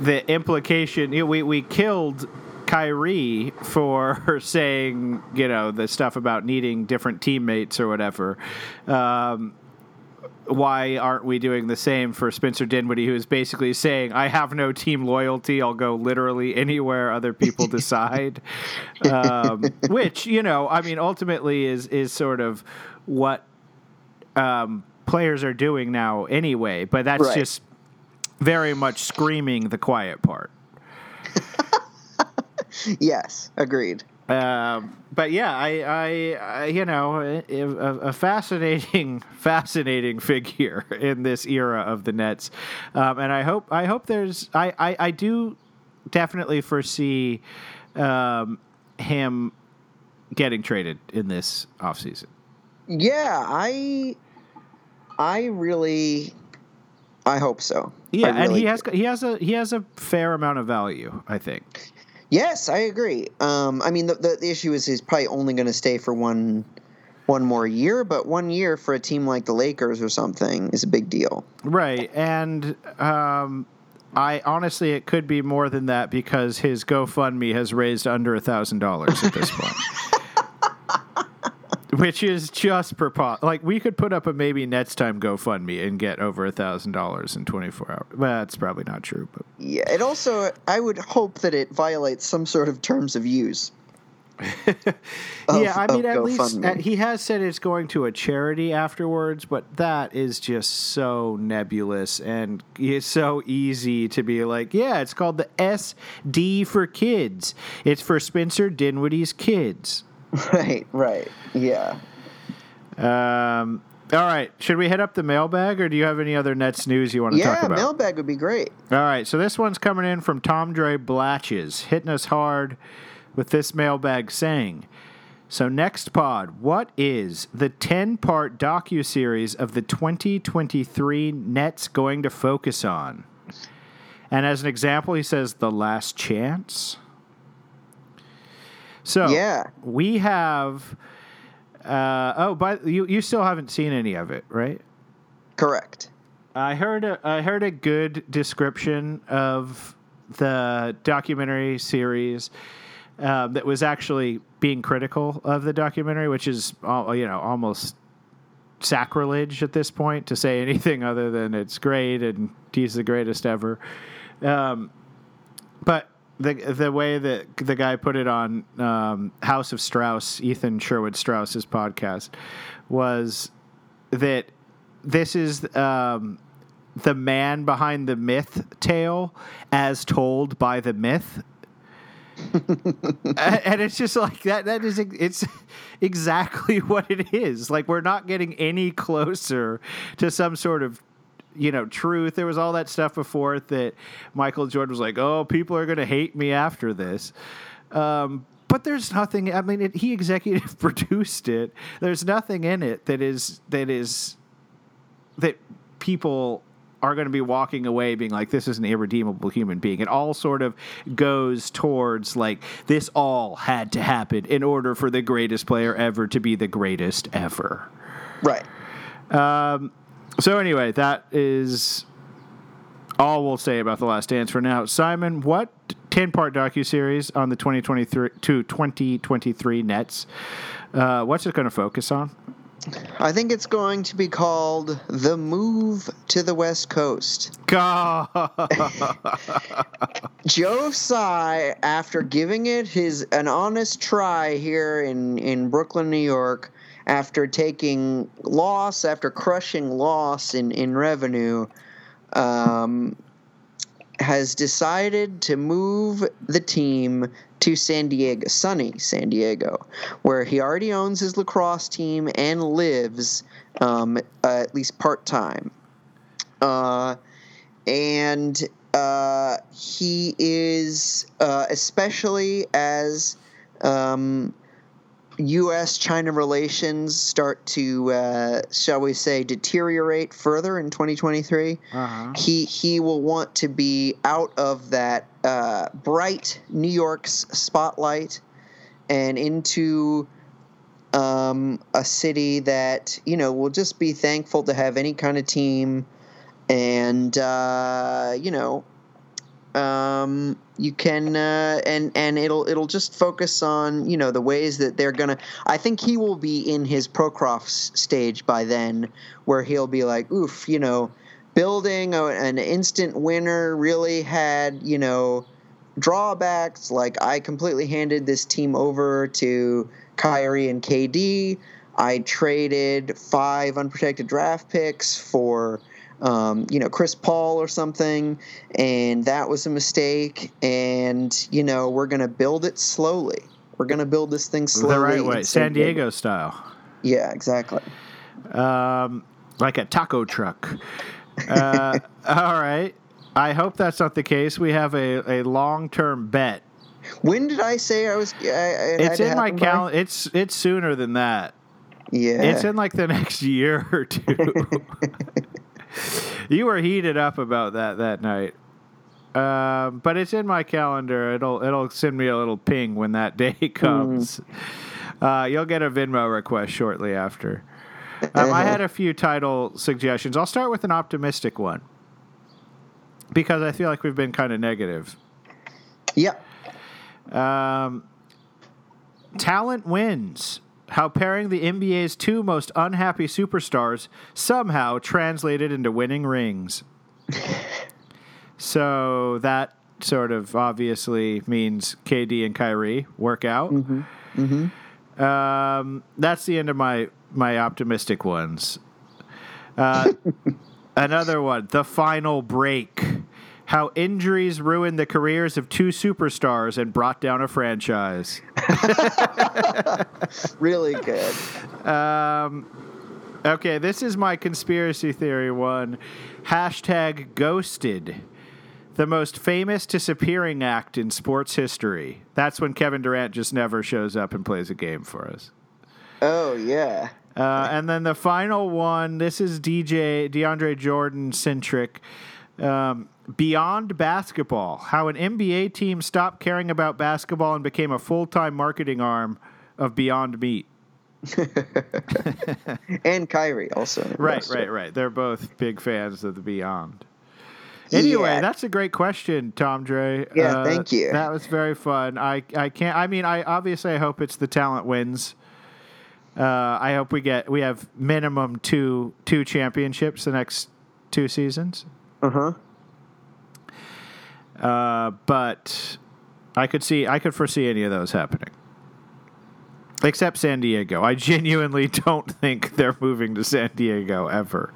the implication. You know, we killed Kyrie for saying, you know, the stuff about needing different teammates or whatever. Why aren't we doing the same for Spencer Dinwiddie, who is basically saying, I have no team loyalty. I'll go literally anywhere other people decide, which, you know, I mean, ultimately is sort of what players are doing now anyway, but that's right. Just very much screaming the quiet part. Yes, agreed. But yeah, I you know, a fascinating figure in this era of the Nets, and I hope there's I do definitely foresee him getting traded in this offseason. Yeah, I hope so. Yeah, really, and he has a fair amount of value, I think. Yes, I agree. I mean, the issue is he's probably only going to stay for one more year, but 1 year for a team like the Lakers or something is a big deal. Right, and I honestly, it could be more than that because his GoFundMe has raised under $1,000 at this point, which is just like, we could put up a Maybe Next Time GoFundMe and get over $1,000 in 24 hours. Well, that's probably not true, but yeah. It also, I would hope that it violates some sort of terms of use. Yeah, I mean, at least he has said it's going to a charity afterwards, but that is just so nebulous, and it's so easy to be like, yeah, it's called the SD for Kids. It's for Spencer Dinwiddie's kids. Right. Yeah. All right. Should we hit up the mailbag, or do you have any other Nets news you want to talk about? Yeah, mailbag would be great. All right. So this one's coming in from Tom Dre Blatches, hitting us hard with this mailbag saying, so next pod, what is the 10-part docuseries of the 2023 Nets going to focus on? And as an example, he says, The Last Chance. So we have but you still haven't seen any of it, right? Correct. I heard a good description of the documentary series that was actually being critical of the documentary, which is, you know, almost sacrilege at this point to say anything other than it's great and he's the greatest ever. But the way that the guy put it on House of Strauss, Ethan Sherwood Strauss's podcast, was that this is the man behind the myth tale as told by the myth. And it's just like it's exactly what it is. Like, we're not getting any closer to some sort of, you know, truth. There was all that stuff before it that Michael Jordan was like, oh, people are going to hate me after this. But there's nothing. I mean, he executive produced it. There's nothing in it that people are going to be walking away being like, this is an irredeemable human being. It all sort of goes towards like, this all had to happen in order for the greatest player ever to be the greatest ever. Right. So anyway, that is all we'll say about The Last Dance for now. Simon, what 10-part docuseries on the 2023 to 2023 Nets, what's it going to focus on? I think it's going to be called The Move to the West Coast. God. Joe Tsai, after giving it an honest try here in Brooklyn, New York, after taking loss, after crushing loss in revenue, has decided to move the team to San Diego, where he already owns his lacrosse team and lives, at least part-time. And he is, especially as U.S.-China relations start to, shall we say, deteriorate further in 2023, he will want to be out of that bright New York's spotlight and into a city that, you know, will just be thankful to have any kind of team. And, you know, you can, and it'll just focus on, you know, the ways that they're gonna, I think he will be in his Prokhorov stage by then, where he'll be like, oof, you know, building an instant winner really had, you know, drawbacks. Like, I completely handed this team over to Kyrie and KD. I traded 5 unprotected draft picks for, you know, Chris Paul or something, and that was a mistake. And, you know, we're going to build it slowly. We're going to build this thing slowly. The right way, San Diego style. Yeah, exactly. Like a taco truck. All right. I hope that's not the case. We have a long-term bet. When did I say I was? It's in my calendar. It's sooner than that. Yeah. It's in like the next year or two. You were heated up about that night, but it's in my calendar. It'll send me a little ping when that day comes. You'll get a Venmo request shortly after. I had a few title suggestions. I'll start with an optimistic one because I feel like we've been kind of negative. Yep. Talent wins. How pairing the NBA's 2 most unhappy superstars somehow translated into winning rings. So that sort of obviously means KD and Kyrie work out. That's the end of my optimistic ones. Another one, the final break. How injuries ruined the careers of 2 superstars and brought down a franchise. Really good. Okay, this is my conspiracy theory one. Hashtag ghosted. The most famous disappearing act in sports history. That's when Kevin Durant just never shows up and plays a game for us. Oh, yeah. And then the final one, this is DeAndre Jordan-centric. Beyond basketball, how an NBA team stopped caring about basketball and became a full-time marketing arm of Beyond Meat. And Kyrie also. Right. They're both big fans of the Beyond. Anyway, that's a great question, Tom Dre. Yeah, thank you. That was very fun. I obviously I hope it's the talent wins. I hope we have minimum two championships the next 2 seasons. But I could foresee any of those happening, except San Diego. I genuinely don't think they're moving to San Diego ever,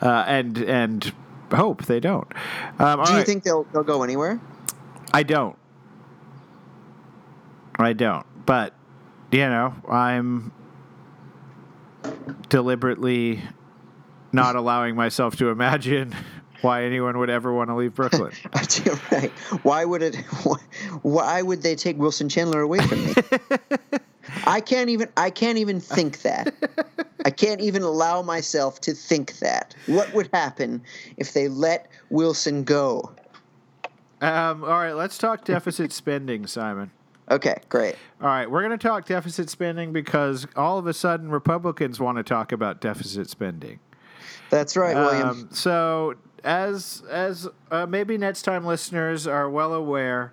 and hope they don't. Do you think they'll go anywhere? I don't. But you know, I'm deliberately not allowing myself to imagine why anyone would ever want to leave Brooklyn. Right. Why would they take Wilson Chandler away from me? I can't even think that. I can't even allow myself to think that. What would happen if they let Wilson go? All right, let's talk deficit spending, Simon. Okay, great. All right, we're going to talk deficit spending because all of a sudden Republicans want to talk about deficit spending. That's right, William. So as maybe Nets Time listeners are well aware,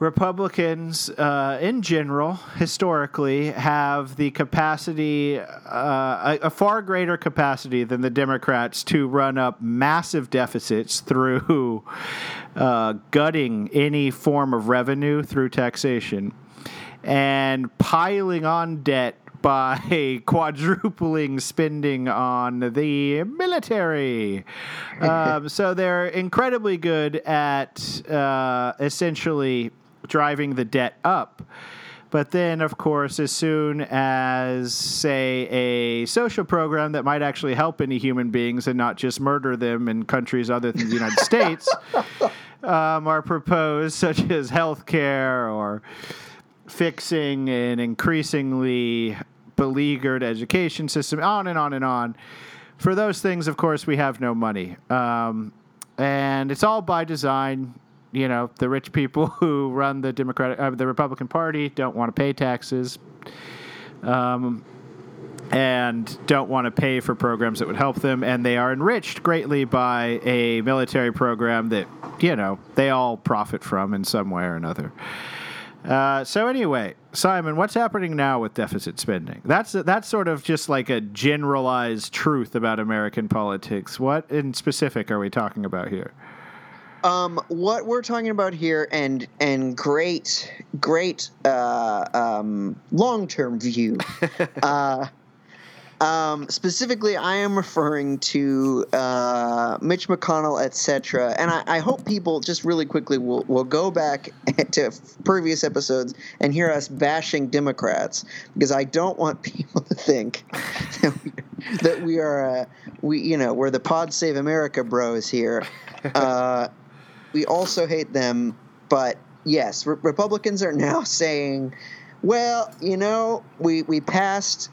Republicans in general, historically, have the capacity, a far greater capacity than the Democrats to run up massive deficits through gutting any form of revenue through taxation and piling on debt by quadrupling spending on the military. So they're incredibly good at essentially driving the debt up. But then, of course, as soon as, say, a social program that might actually help any human beings and not just murder them in countries other than the United States are proposed, such as health care or fixing an increasingly beleaguered education system, on and on and on. For those things, of course, we have no money. And it's all by design. You know, the rich people who run the Republican Party don't want to pay taxes, and don't want to pay for programs that would help them. And they are enriched greatly by a military program that, you know, they all profit from in some way or another. So anyway, Simon, what's happening now with deficit spending? That's sort of just like a generalized truth about American politics. What in specific are we talking about here? What we're talking about here, and great long-term view. Specifically, I am referring to Mitch McConnell, etc. And I hope people just really quickly will go back to previous episodes and hear us bashing Democrats, because I don't want people to think that we're the Pod Save America bros here. We also hate them, but yes, Republicans are now saying, well, you know, we passed,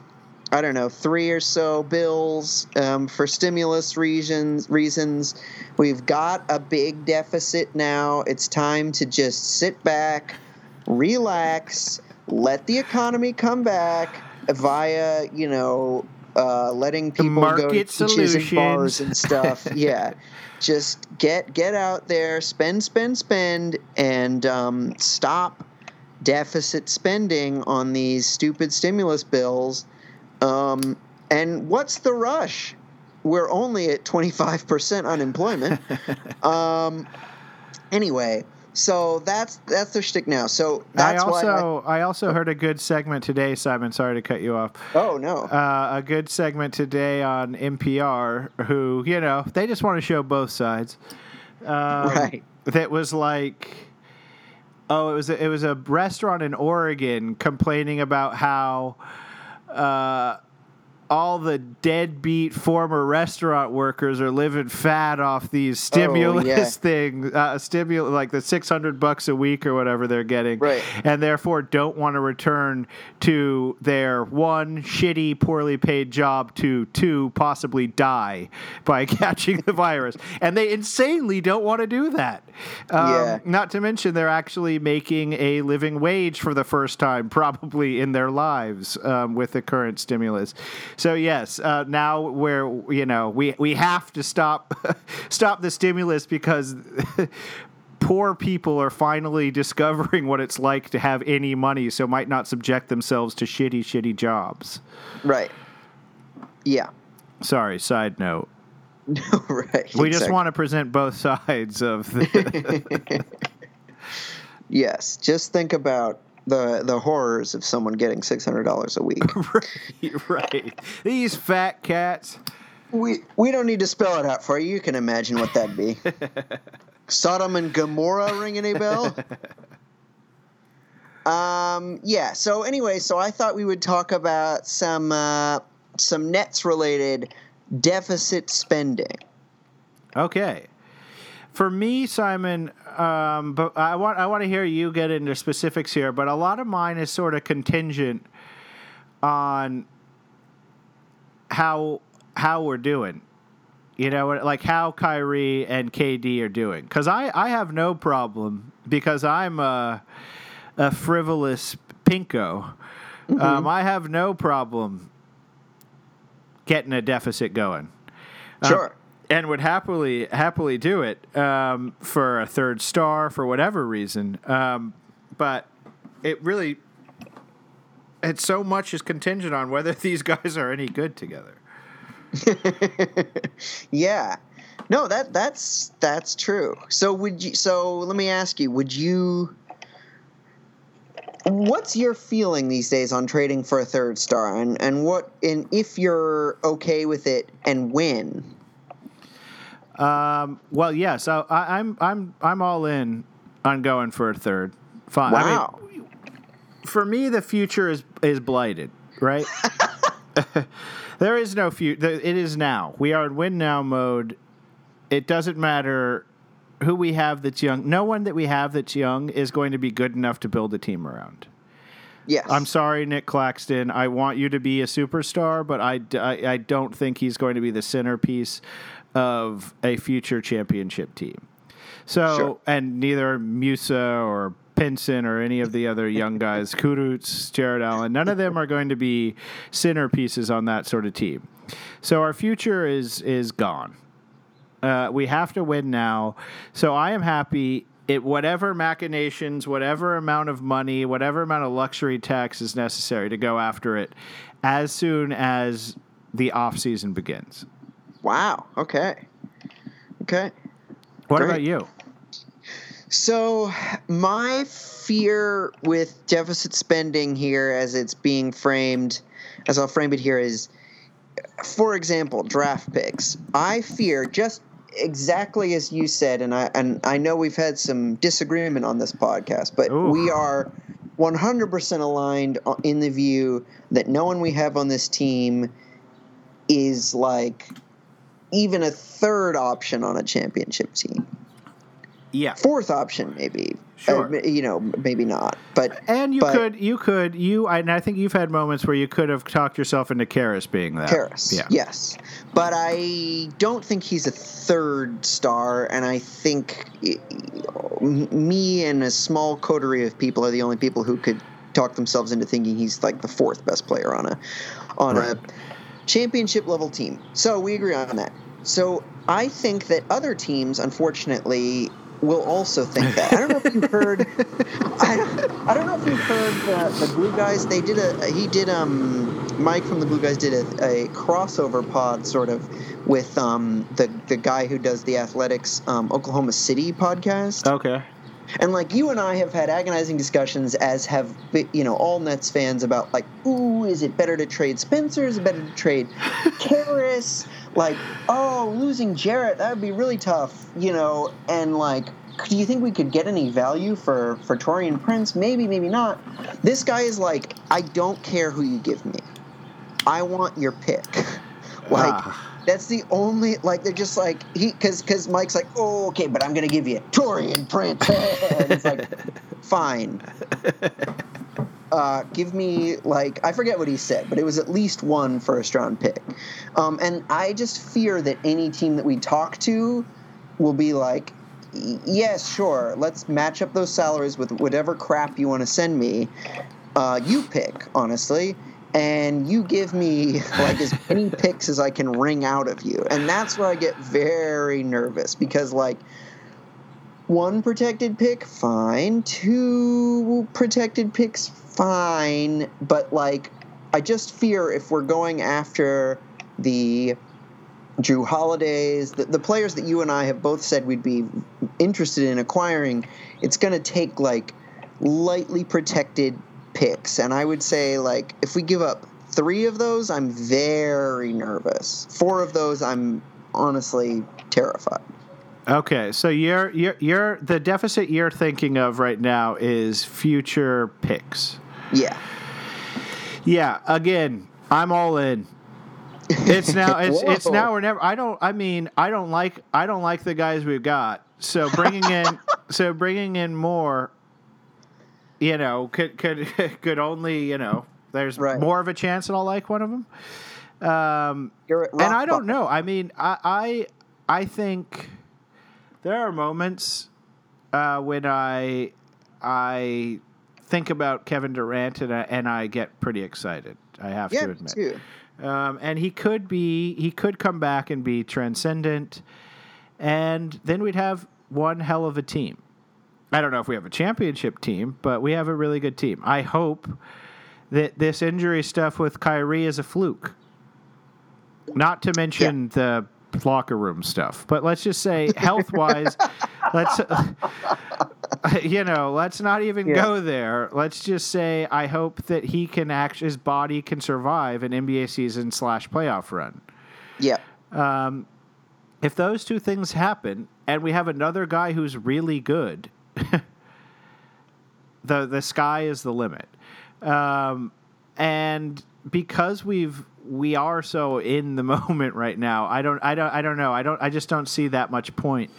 I don't know, 3 or so bills for stimulus reasons. We've got a big deficit now. It's time to just sit back, relax, let the economy come back via, you know, letting people go to choosing bars and stuff. Yeah. Just get out there, spend, and stop deficit spending on these stupid stimulus bills. And what's the rush? We're only at 25% unemployment. Anyway, so that's their shtick now. So that's I also heard a good segment today, Simon. Sorry to cut you off. Oh no, a good segment today on NPR. Who, you know, they just want to show both sides. Right. That was like, oh, it was a restaurant in Oregon complaining about how all the deadbeat former restaurant workers are living fat off these stimulus things, like the $600 a week or whatever they're getting, right, and therefore don't want to return to their one shitty, poorly paid job to two, possibly die by catching the virus. And they insanely don't want to do that. Not to mention they're actually making a living wage for the first time, probably in their lives, with the current stimulus. So yes, now we're, you know, we have to stop the stimulus because poor people are finally discovering what it's like to have any money, so might not subject themselves to shitty jobs. Right. Yeah. Sorry, side note. No, right. We just want to present both sides of the Yes, just think about the horrors of someone getting $600 a week. Right. These fat cats. We don't need to spell it out for you. You can imagine what that'd be. Sodom and Gomorrah, ring any bell? Yeah. So anyway, I thought we would talk about some Nets related deficit spending. Okay. For me, Simon, but I want to hear you get into specifics here, but a lot of mine is sort of contingent on how we're doing. You know, like how Kyrie and KD are doing. Because I have no problem, because I'm a frivolous pinko. Mm-hmm. I have no problem getting a deficit going. Sure. And would happily do it for a third star for whatever reason. But it's so much is contingent on whether these guys are any good together. Yeah. No, that's true. So let me ask you, what's your feeling these days on trading for a third star, and if you're okay with it, and when? Well, yes, yeah, so I'm all in on going for a third. Fine. Wow. I mean, for me, the future is blighted, right? There is no future. It is now. We are in win now mode. It doesn't matter who we have that's young. No one that we have that's young is going to be good enough to build a team around. Yes. I'm sorry, Nick Claxton. I want you to be a superstar, but I don't think he's going to be the centerpiece of a future championship team. So, sure. And neither Musa or Pinson or any of the other young guys, Kurucs, Jared Allen, none of them are going to be centerpieces on that sort of team. So our future is gone. We have to win now. So I am happy. It, whatever machinations, whatever amount of money, whatever amount of luxury tax is necessary to go after it as soon as the offseason begins. Wow. Okay. What Great. About you? So my fear with deficit spending here as it's being framed, as I'll frame it here, is, for example, draft picks. I fear just exactly as you said, and I know we've had some disagreement on this podcast, but Ooh. We are 100% aligned in the view that no one we have on this team is like even a third option on a championship team. Yeah, fourth option maybe. Sure. Maybe not. And I think you've had moments where you could have talked yourself into Caris being that. Caris, yeah. Yes. But I don't think he's a third star, and I think me and a small coterie of people are the only people who could talk themselves into thinking he's like the fourth best player on a championship level team. So we agree on that. So I think that other teams, unfortunately, will also think that. I don't know if you've heard the Blue Guys. Mike from the Blue Guys did a crossover pod sort of with the guy who does the Athletics Oklahoma City podcast. Okay. And like you and I have had agonizing discussions, as have all Nets fans, about like, ooh, is it better to trade Spencer? Is it better to trade Caris? Like, oh, losing Jarrett, that would be really tough, and like, do you think we could get any value for Torian Prince? Maybe, maybe not. This guy is like, I don't care who you give me. I want your pick. That's the only, like, they're just like, because Mike's like, oh, okay, but I'm going to give you Torian Prince. And it's like, fine. Give me, like, I forget what he said, but it was at least one first-round pick. And I just fear that any team that we talk to will be like, yes, sure, let's match up those salaries with whatever crap you want to send me. You pick, honestly, and you give me, like, as many picks as I can wring out of you. And that's where I get very nervous because, like, one protected pick, fine. Two protected picks, fine. But, like, I just fear if we're going after the Drew Holidays, the players that you and I have both said we'd be interested in acquiring, it's going to take, like, lightly protected picks. And I would say, like, if we give up 3 of those, I'm very nervous. 4 of those, I'm honestly terrified. Okay, so you're the deficit you're thinking of right now is future picks. Yeah. Again, I'm all in. It's now. It's now or never. I don't like the guys we've got. So bringing in more. Could only there's more of a chance that I'll like one of them. You're at rock and I don't know. I mean, I think. There are moments when I think about Kevin Durant and I get pretty excited. I have to admit, too. And he could come back and be transcendent, and then we'd have one hell of a team. I don't know if we have a championship team, but we have a really good team. I hope that this injury stuff with Kyrie is a fluke. Not to mention the locker room stuff, but let's just say health-wise, let's not even go there. Let's just say I hope that he can his body can survive an NBA season / playoff run. Yeah. If those two things happen, and we have another guy who's really good, the sky is the limit. And because we are so in the moment right now. I don't know. I just don't see that much point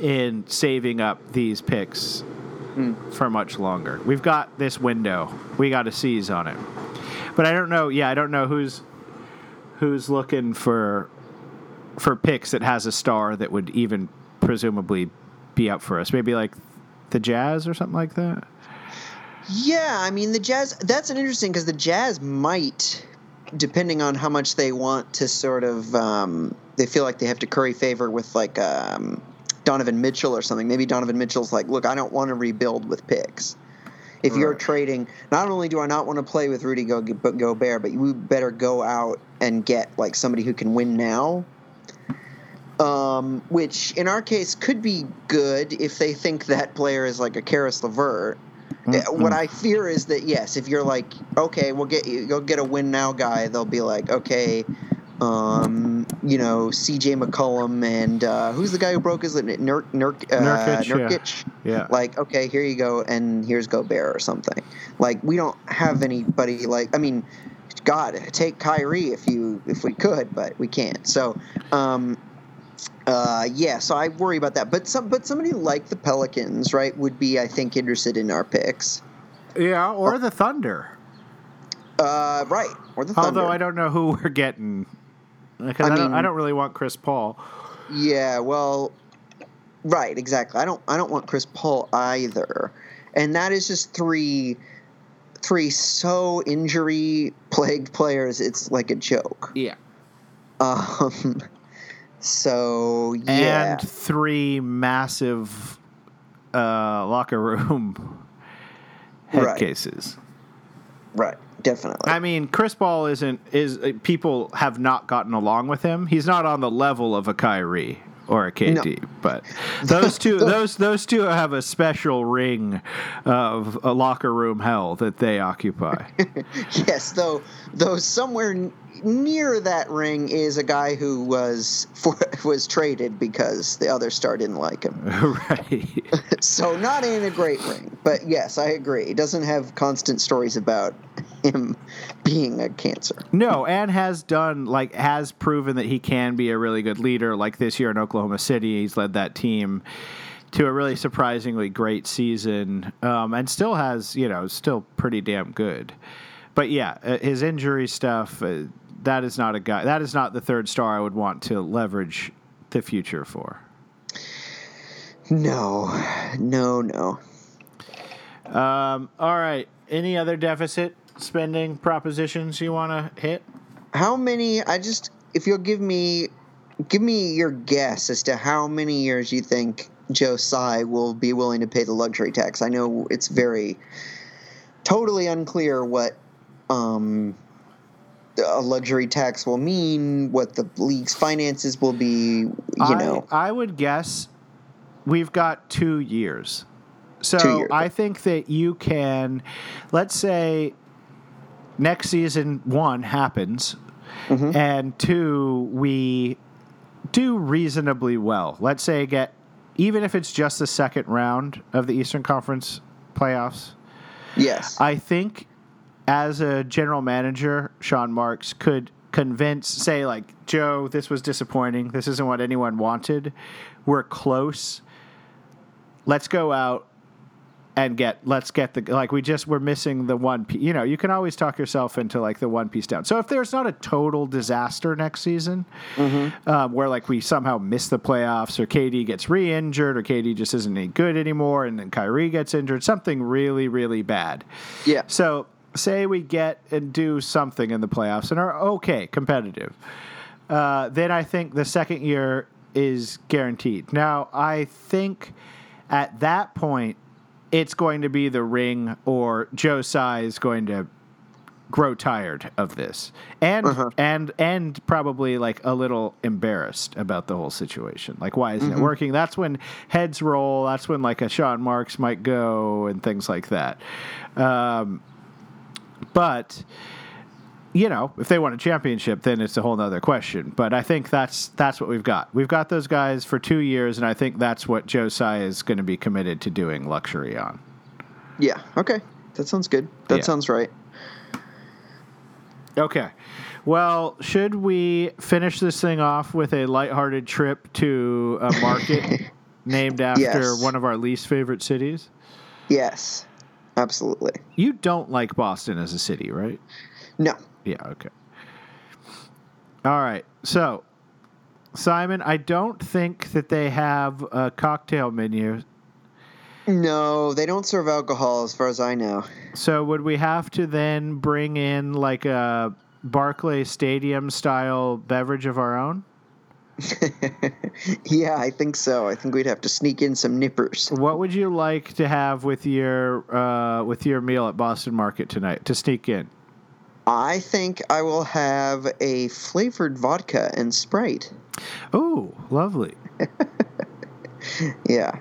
in saving up these picks for much longer. We've got this window. We got to seize on it. But I don't know. Yeah, I don't know who's looking for picks that has a star that would even presumably be up for us. Maybe like the Jazz or something like that. Yeah, I mean, the Jazz, that's an interesting, because the Jazz might, depending on how much they want to sort of, they feel like they have to curry favor with like Donovan Mitchell or something. Maybe Donovan Mitchell's like, look, I don't want to rebuild with picks. If right. you're trading, not only do I not want to play with Rudy Gobert, but you better go out and get like somebody who can win now. Which in our case could be good if they think that player is like a Caris LeVert. Mm-hmm. What I fear is that, yes, if you're like, okay, go get a win now guy, they'll be like, okay, you know, CJ McCollum and who's the guy who broke his leg? Nurkic. Yeah. Like, okay, here you go, and here's Gobert or something. Like, we don't have anybody like, I mean, God, take Kyrie if we could, but we can't. So, yeah, so I worry about that. But somebody like the Pelicans, right, would be, I think, interested in our picks. Yeah, or the Thunder. Right, or the Thunder. Although I don't know who we're getting. I don't really want Chris Paul. Yeah, well, right, exactly. I don't want Chris Paul either. And that is just three so injury-plagued players, it's like a joke. Yeah. So, yeah. And three massive locker room head right. cases. Right, definitely. I mean, Chris Paul people have not gotten along with him. He's not on the level of a Kyrie or a KD, no. but those two those two have a special ring of a locker room hell that they occupy. Yes, though somewhere near that ring is a guy who was traded because the other star didn't like him. Right. So not in a great ring, but yes, I agree. He doesn't have constant stories about him being a cancer. No, and has proven that he can be a really good leader. Like this year in Oklahoma City, he's led that team to a really surprisingly great season, and still has, you know, still pretty damn good. But yeah, his injury stuff. That is not a guy. That is not the third star I would want to leverage the future for. No. All right. Any other deficit spending propositions you want to hit? How many? If you'll give me your guess as to how many years you think Joe Tsai will be willing to pay the luxury tax. I know it's very totally unclear what. A luxury tax will mean, what the league's finances will be, you know. I would guess we've got 2 years. So 2 years. I think that you can, let's say next season, 1, happens, mm-hmm. and 2, we do reasonably well. Let's say even if it's just the second round of the Eastern Conference playoffs. Yes. I think as a general manager, Sean Marks could convince, say, like, Joe, this was disappointing. This isn't what anyone wanted. We're close. Let's go out and we're missing the one piece. You know, you can always talk yourself into, like, the one piece down. So if there's not a total disaster next season, mm-hmm. Where, like, we somehow miss the playoffs or KD gets re-injured or KD just isn't any good anymore and then Kyrie gets injured, something really, really bad. Yeah. So say we get and do something in the playoffs and are okay, competitive, then I think the second year is guaranteed. Now, I think at that point, it's going to be the ring or Joe Tsai is going to grow tired of this and probably like a little embarrassed about the whole situation. Like, why isn't mm-hmm. it working? That's when heads roll. That's when like a Sean Marks might go and things like that. But, you know, if they won a championship, then it's a whole nother question. But I think that's what we've got. We've got those guys for 2 years, and I think that's what Joe Tsai is going to be committed to doing luxury on. Yeah, okay. That sounds good. That sounds right. Okay. Well, should we finish this thing off with a lighthearted trip to a market named after one of our least favorite cities? Yes, absolutely. You don't like Boston as a city, right? No. Yeah, okay. All right, so, Simon, I don't think that they have a cocktail menu. No, they don't serve alcohol as far as I know. So would we have to then bring in like a Barclays Stadium-style beverage of our own? Yeah, I think so. I think we'd have to sneak in some nippers. What would you like to have with your meal at Boston Market tonight to sneak in? I think I will have a flavored vodka and Sprite. Oh, lovely. Yeah.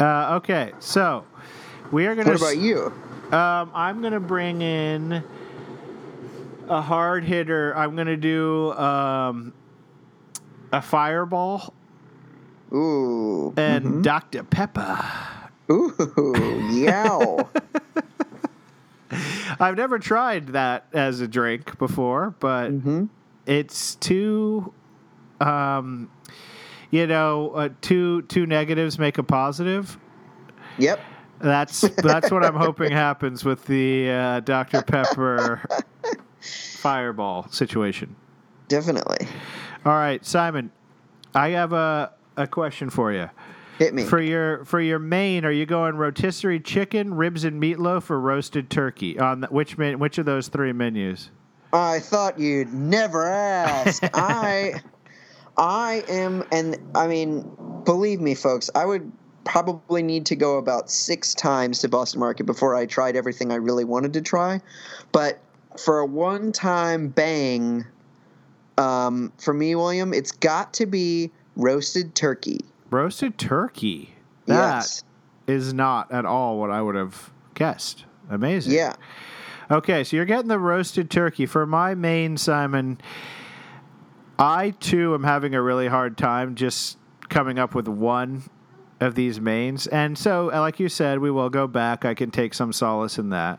Okay, so we are going to... What about you? I'm going to bring in a hard hitter. I'm going to do a Fireball. Ooh. And mm-hmm. Dr. Pepper. Ooh, yow. I've never tried that as a drink before, but it's too, two negatives make a positive. Yep. That's what I'm hoping happens with the Dr. Pepper Fireball situation. Definitely. All right, Simon, I have a question for you. Hit me. For your main, are you going rotisserie chicken, ribs and meatloaf, or roasted turkey? On the, which of those three menus? I thought you'd never ask. I am, and I mean, believe me, folks, I would probably need to go about 6 times to Boston Market before I tried everything I really wanted to try. But for a one-time bang, for me, William, it's got to be roasted turkey. Roasted turkey. That is not at all what I would have guessed. Amazing. Yeah. Okay, so you're getting the roasted turkey. For my main, Simon, I, too, am having a really hard time just coming up with one of these mains. And so, like you said, we will go back. I can take some solace in that.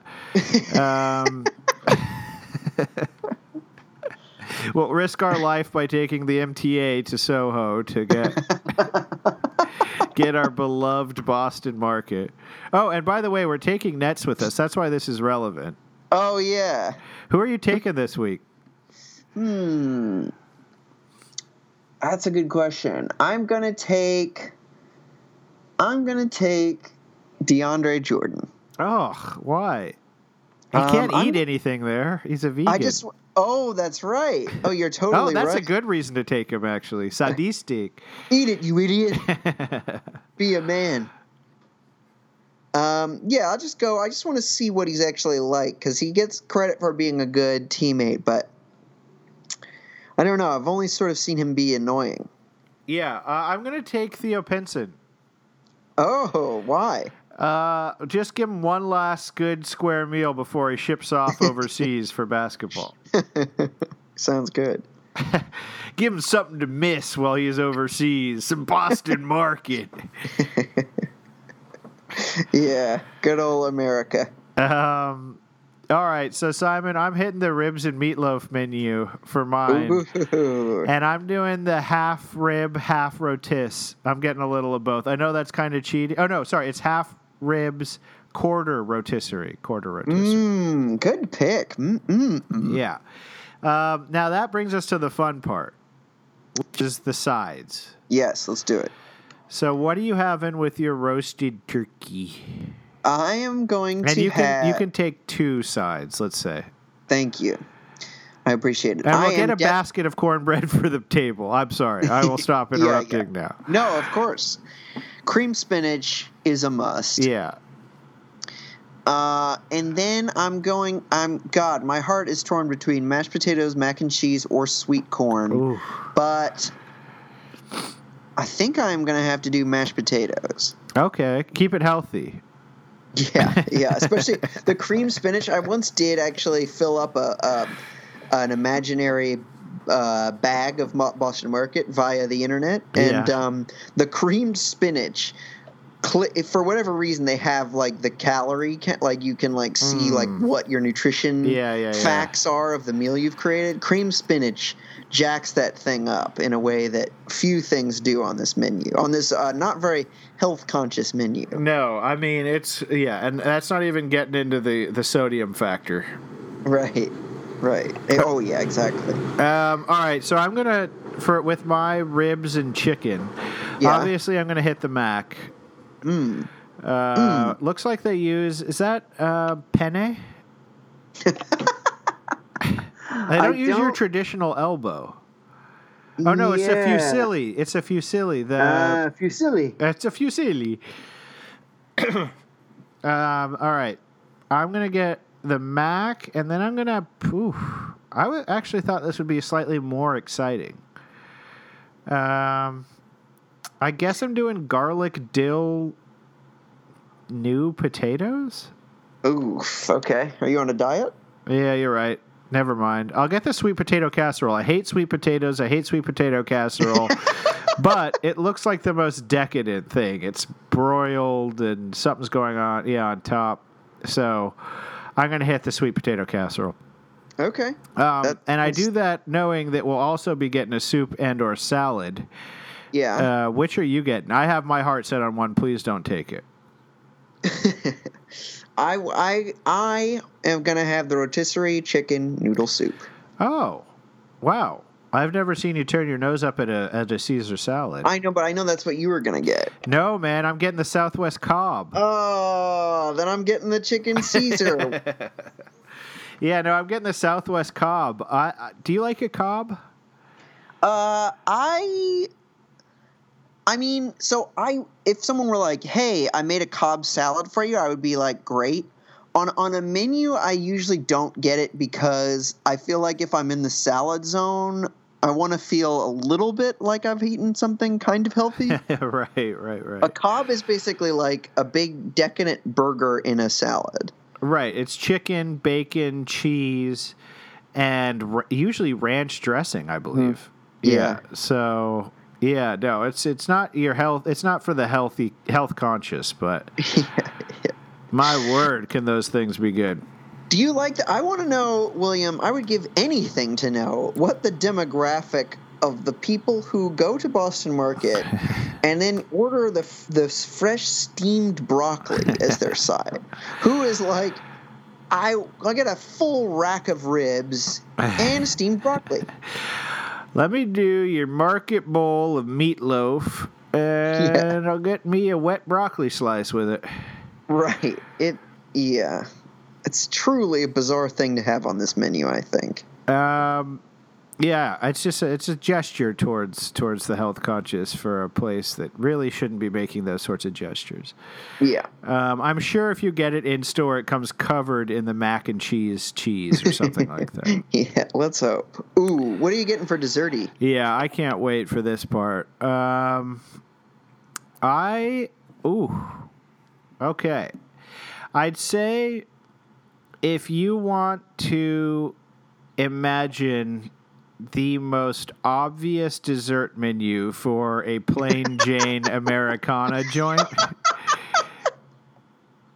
We'll risk our life by taking the MTA to Soho to get our beloved Boston Market. Oh, and by the way, we're taking Nets with us. That's why this is relevant. Oh, yeah. Who are you taking this week? That's a good question. I'm going to take DeAndre Jordan. Oh, why? He can't eat anything there. He's a vegan. Oh, that's right. Oh, you're totally right. Oh, that's a good reason to take him, actually. Sadistic. Eat it, you idiot. Be a man. Yeah, I'll just go. I just want to see what he's actually like, because he gets credit for being a good teammate, but I don't know. I've only sort of seen him be annoying. Yeah, I'm going to take Theo Pinson. Oh, why? Just give him one last good square meal before he ships off overseas for basketball. Sounds good. Give him something to miss while he's overseas. Some Boston Market. Yeah, good old America. All right, so Simon, I'm hitting the ribs and meatloaf menu for mine. Ooh. And I'm doing the half rib, half rotis. I'm getting a little of both. I know that's kind of cheating. Oh, no, sorry. It's half ribs, quarter rotisserie. Good pick. Yeah. Now that brings us to the fun part, which is the sides. Yes, let's do it. So what are you having with your roasted turkey? I am going to have... And you can take 2 sides, let's say. Thank you. I appreciate it. And we'll get a basket of cornbread for the table. I'm sorry. I will stop interrupting now. No, of course. Cream spinach is a must. Yeah. And then God, my heart is torn between mashed potatoes, mac and cheese, or sweet corn. Ooh. But I think I'm going to have to do mashed potatoes. Okay. Keep it healthy. Yeah, especially the cream spinach. I once did actually fill up an imaginary bag of Boston Market via the internet, and the creamed spinach for whatever reason, they have like the calorie, like you can like see like what your nutrition facts are of the meal you've created. Cream spinach jacks that thing up in a way that few things do on this menu, on this not very health conscious menu. No, I mean it's and that's not even getting into the sodium factor. Right. Oh yeah, exactly. All right, so I'm gonna with my ribs and chicken. Yeah. Obviously, I'm gonna hit the Mac. Looks like they use penne? I don't use your traditional elbow. Oh no, it's a fusilli. It's a fusilli. Fusilli. It's a fusilli. All right, I'm gonna get the Mac, and then I'm gonna. I actually thought this would be slightly more exciting. I guess I'm doing garlic dill new potatoes. Oof. Okay. Are you on a diet? Yeah, you're right. Never mind. I'll get the sweet potato casserole. I hate sweet potatoes. I hate sweet potato casserole. But it looks like the most decadent thing. It's broiled and something's going on, on top. So I'm going to hit the sweet potato casserole. Okay. And I do that knowing that we'll also be getting a soup and or salad. Yeah. Which are you getting? I have my heart set on one. Please don't take it. I am going to have the rotisserie chicken noodle soup. Oh, wow. I've never seen you turn your nose up at a Caesar salad. I know, but I know that's what you were going to get. No, man. I'm getting the Southwest Cobb. Oh, then I'm getting the chicken Caesar. Yeah, no, I'm getting the Southwest Cobb. Do you like a Cobb? I mean, so if someone were like, hey, I made a Cobb salad for you, I would be like, great. On a menu, I usually don't get it because I feel like if I'm in the salad zone, I want to feel a little bit like I've eaten something kind of healthy. Right. A Cobb is basically like a big decadent burger in a salad. Right. It's chicken, bacon, cheese, and usually ranch dressing, I believe. Yeah. So... yeah, no, it's not your health. It's not for the health conscious, but my word, can those things be good? Do you like I want to know, William, I would give anything to know what the demographic of the people who go to Boston Market and then order the fresh steamed broccoli as their side. Who is like, I get a full rack of ribs and steamed broccoli. Let me do your market bowl of meatloaf, and I'll get me a wet broccoli slice with it. Right. It's truly a bizarre thing to have on this menu, I think. Yeah, it's just a gesture towards the health conscious for a place that really shouldn't be making those sorts of gestures. Yeah. I'm sure if you get it in store, it comes covered in the mac and cheese or something like that. Yeah, let's hope. Ooh, what are you getting for desserty? Yeah, I can't wait for this part. Okay. I'd say if you want to imagine the most obvious dessert menu for a plain Jane Americana joint,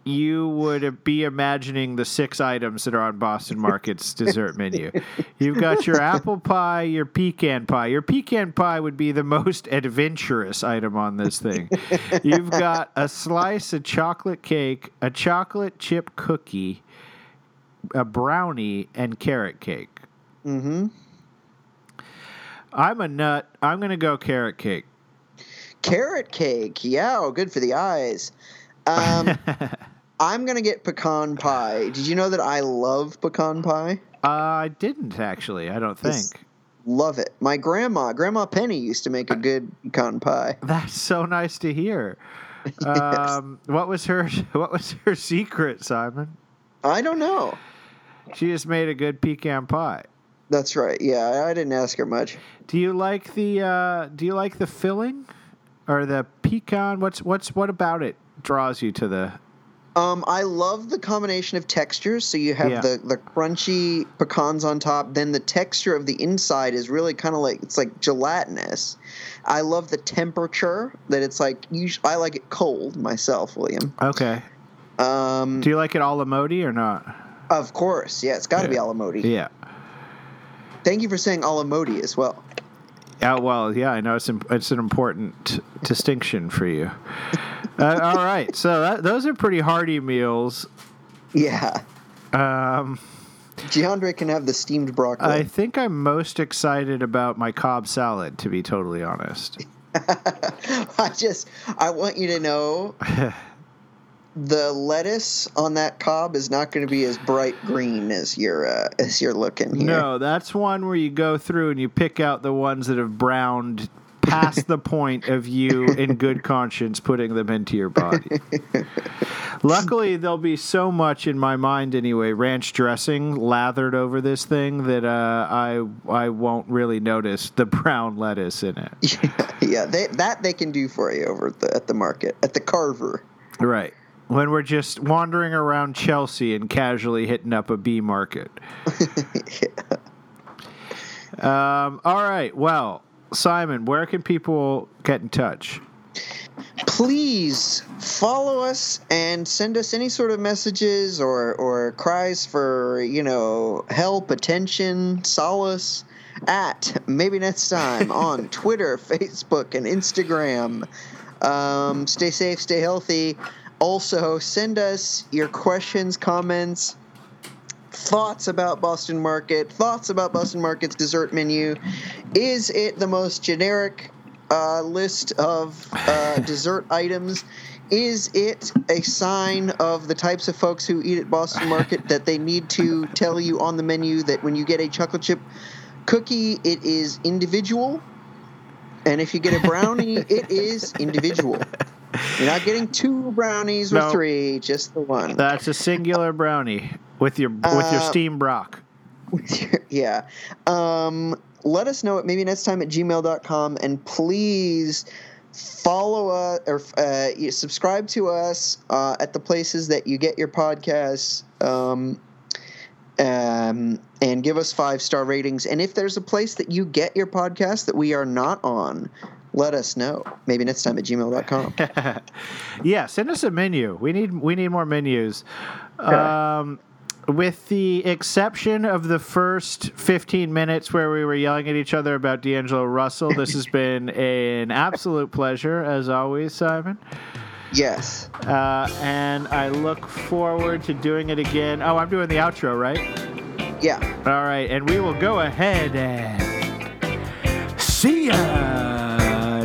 you would be imagining the 6 items that are on Boston Market's dessert menu. You've got your apple pie, your pecan pie. Your pecan pie would be the most adventurous item on this thing. You've got a slice of chocolate cake, a chocolate chip cookie, a brownie, and carrot cake. Mm-hmm. I'm a nut. I'm going to go carrot cake. Carrot cake. Yeah, good for the eyes. I'm going to get pecan pie. Did you know that I love pecan pie? I didn't, actually. I don't think. Love it. My Grandma Penny used to make a good pecan pie. That's so nice to hear. What was her secret, Simon? I don't know. She just made a good pecan pie. That's right. Yeah, I didn't ask her much. Do you like the filling or the pecan? What about it draws you to the I love the combination of textures. So you have the crunchy pecans on top. Then the texture of the inside is really kind of like, it's like gelatinous. I love the temperature that it's like, I like it cold myself, William. Okay. Do you like it a la mode or not? Of course. Yeah, it's got to be a la mode. Yeah. Thank you for saying a la mode as well. Yeah, well, yeah, I know it's an important distinction for you. All right, so those are pretty hearty meals. Yeah. DeAndre can have the steamed broccoli. I think I'm most excited about my Cobb salad, to be totally honest. I want you to know the lettuce on that Cobb is not going to be as bright green as you're looking here. No, that's one where you go through and you pick out the ones that have browned past the point of you, in good conscience, putting them into your body. Luckily, there'll be so much in my mind anyway, ranch dressing lathered over this thing, that I won't really notice the brown lettuce in it. Yeah, they can do for you over at the market, at the Carver. Right. When we're just wandering around Chelsea and casually hitting up a B market. Yeah. All right. Well, Simon, where can people get in touch? Please follow us and send us any sort of messages or cries for, help, attention, solace at Maybe Next Time on Twitter, Facebook, and Instagram. Stay safe, stay healthy. Also, send us your questions, comments, thoughts about Boston Market, thoughts about Boston Market's dessert menu. Is it the most generic list of dessert items? Is it a sign of the types of folks who eat at Boston Market that they need to tell you on the menu that when you get a chocolate chip cookie, it is individual? And if you get a brownie, it is individual. You're not getting two brownies or three, just the one. That's a singular brownie with your steamed brock. Let us know at maybe next time at gmail.com, and please follow us or subscribe to us at the places that you get your podcasts. And give us 5-star ratings. And if there's a place that you get your podcast that we are not on, let us know. Maybe next time at gmail.com. Yeah, send us a menu. We need more menus. With the exception of the first 15 minutes where we were yelling at each other about D'Angelo Russell, this has been an absolute pleasure, as always, Simon. Yes. And I look forward to doing it again. Oh, I'm doing the outro, right? Yeah. All right. And we will go ahead and see ya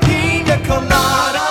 pina colada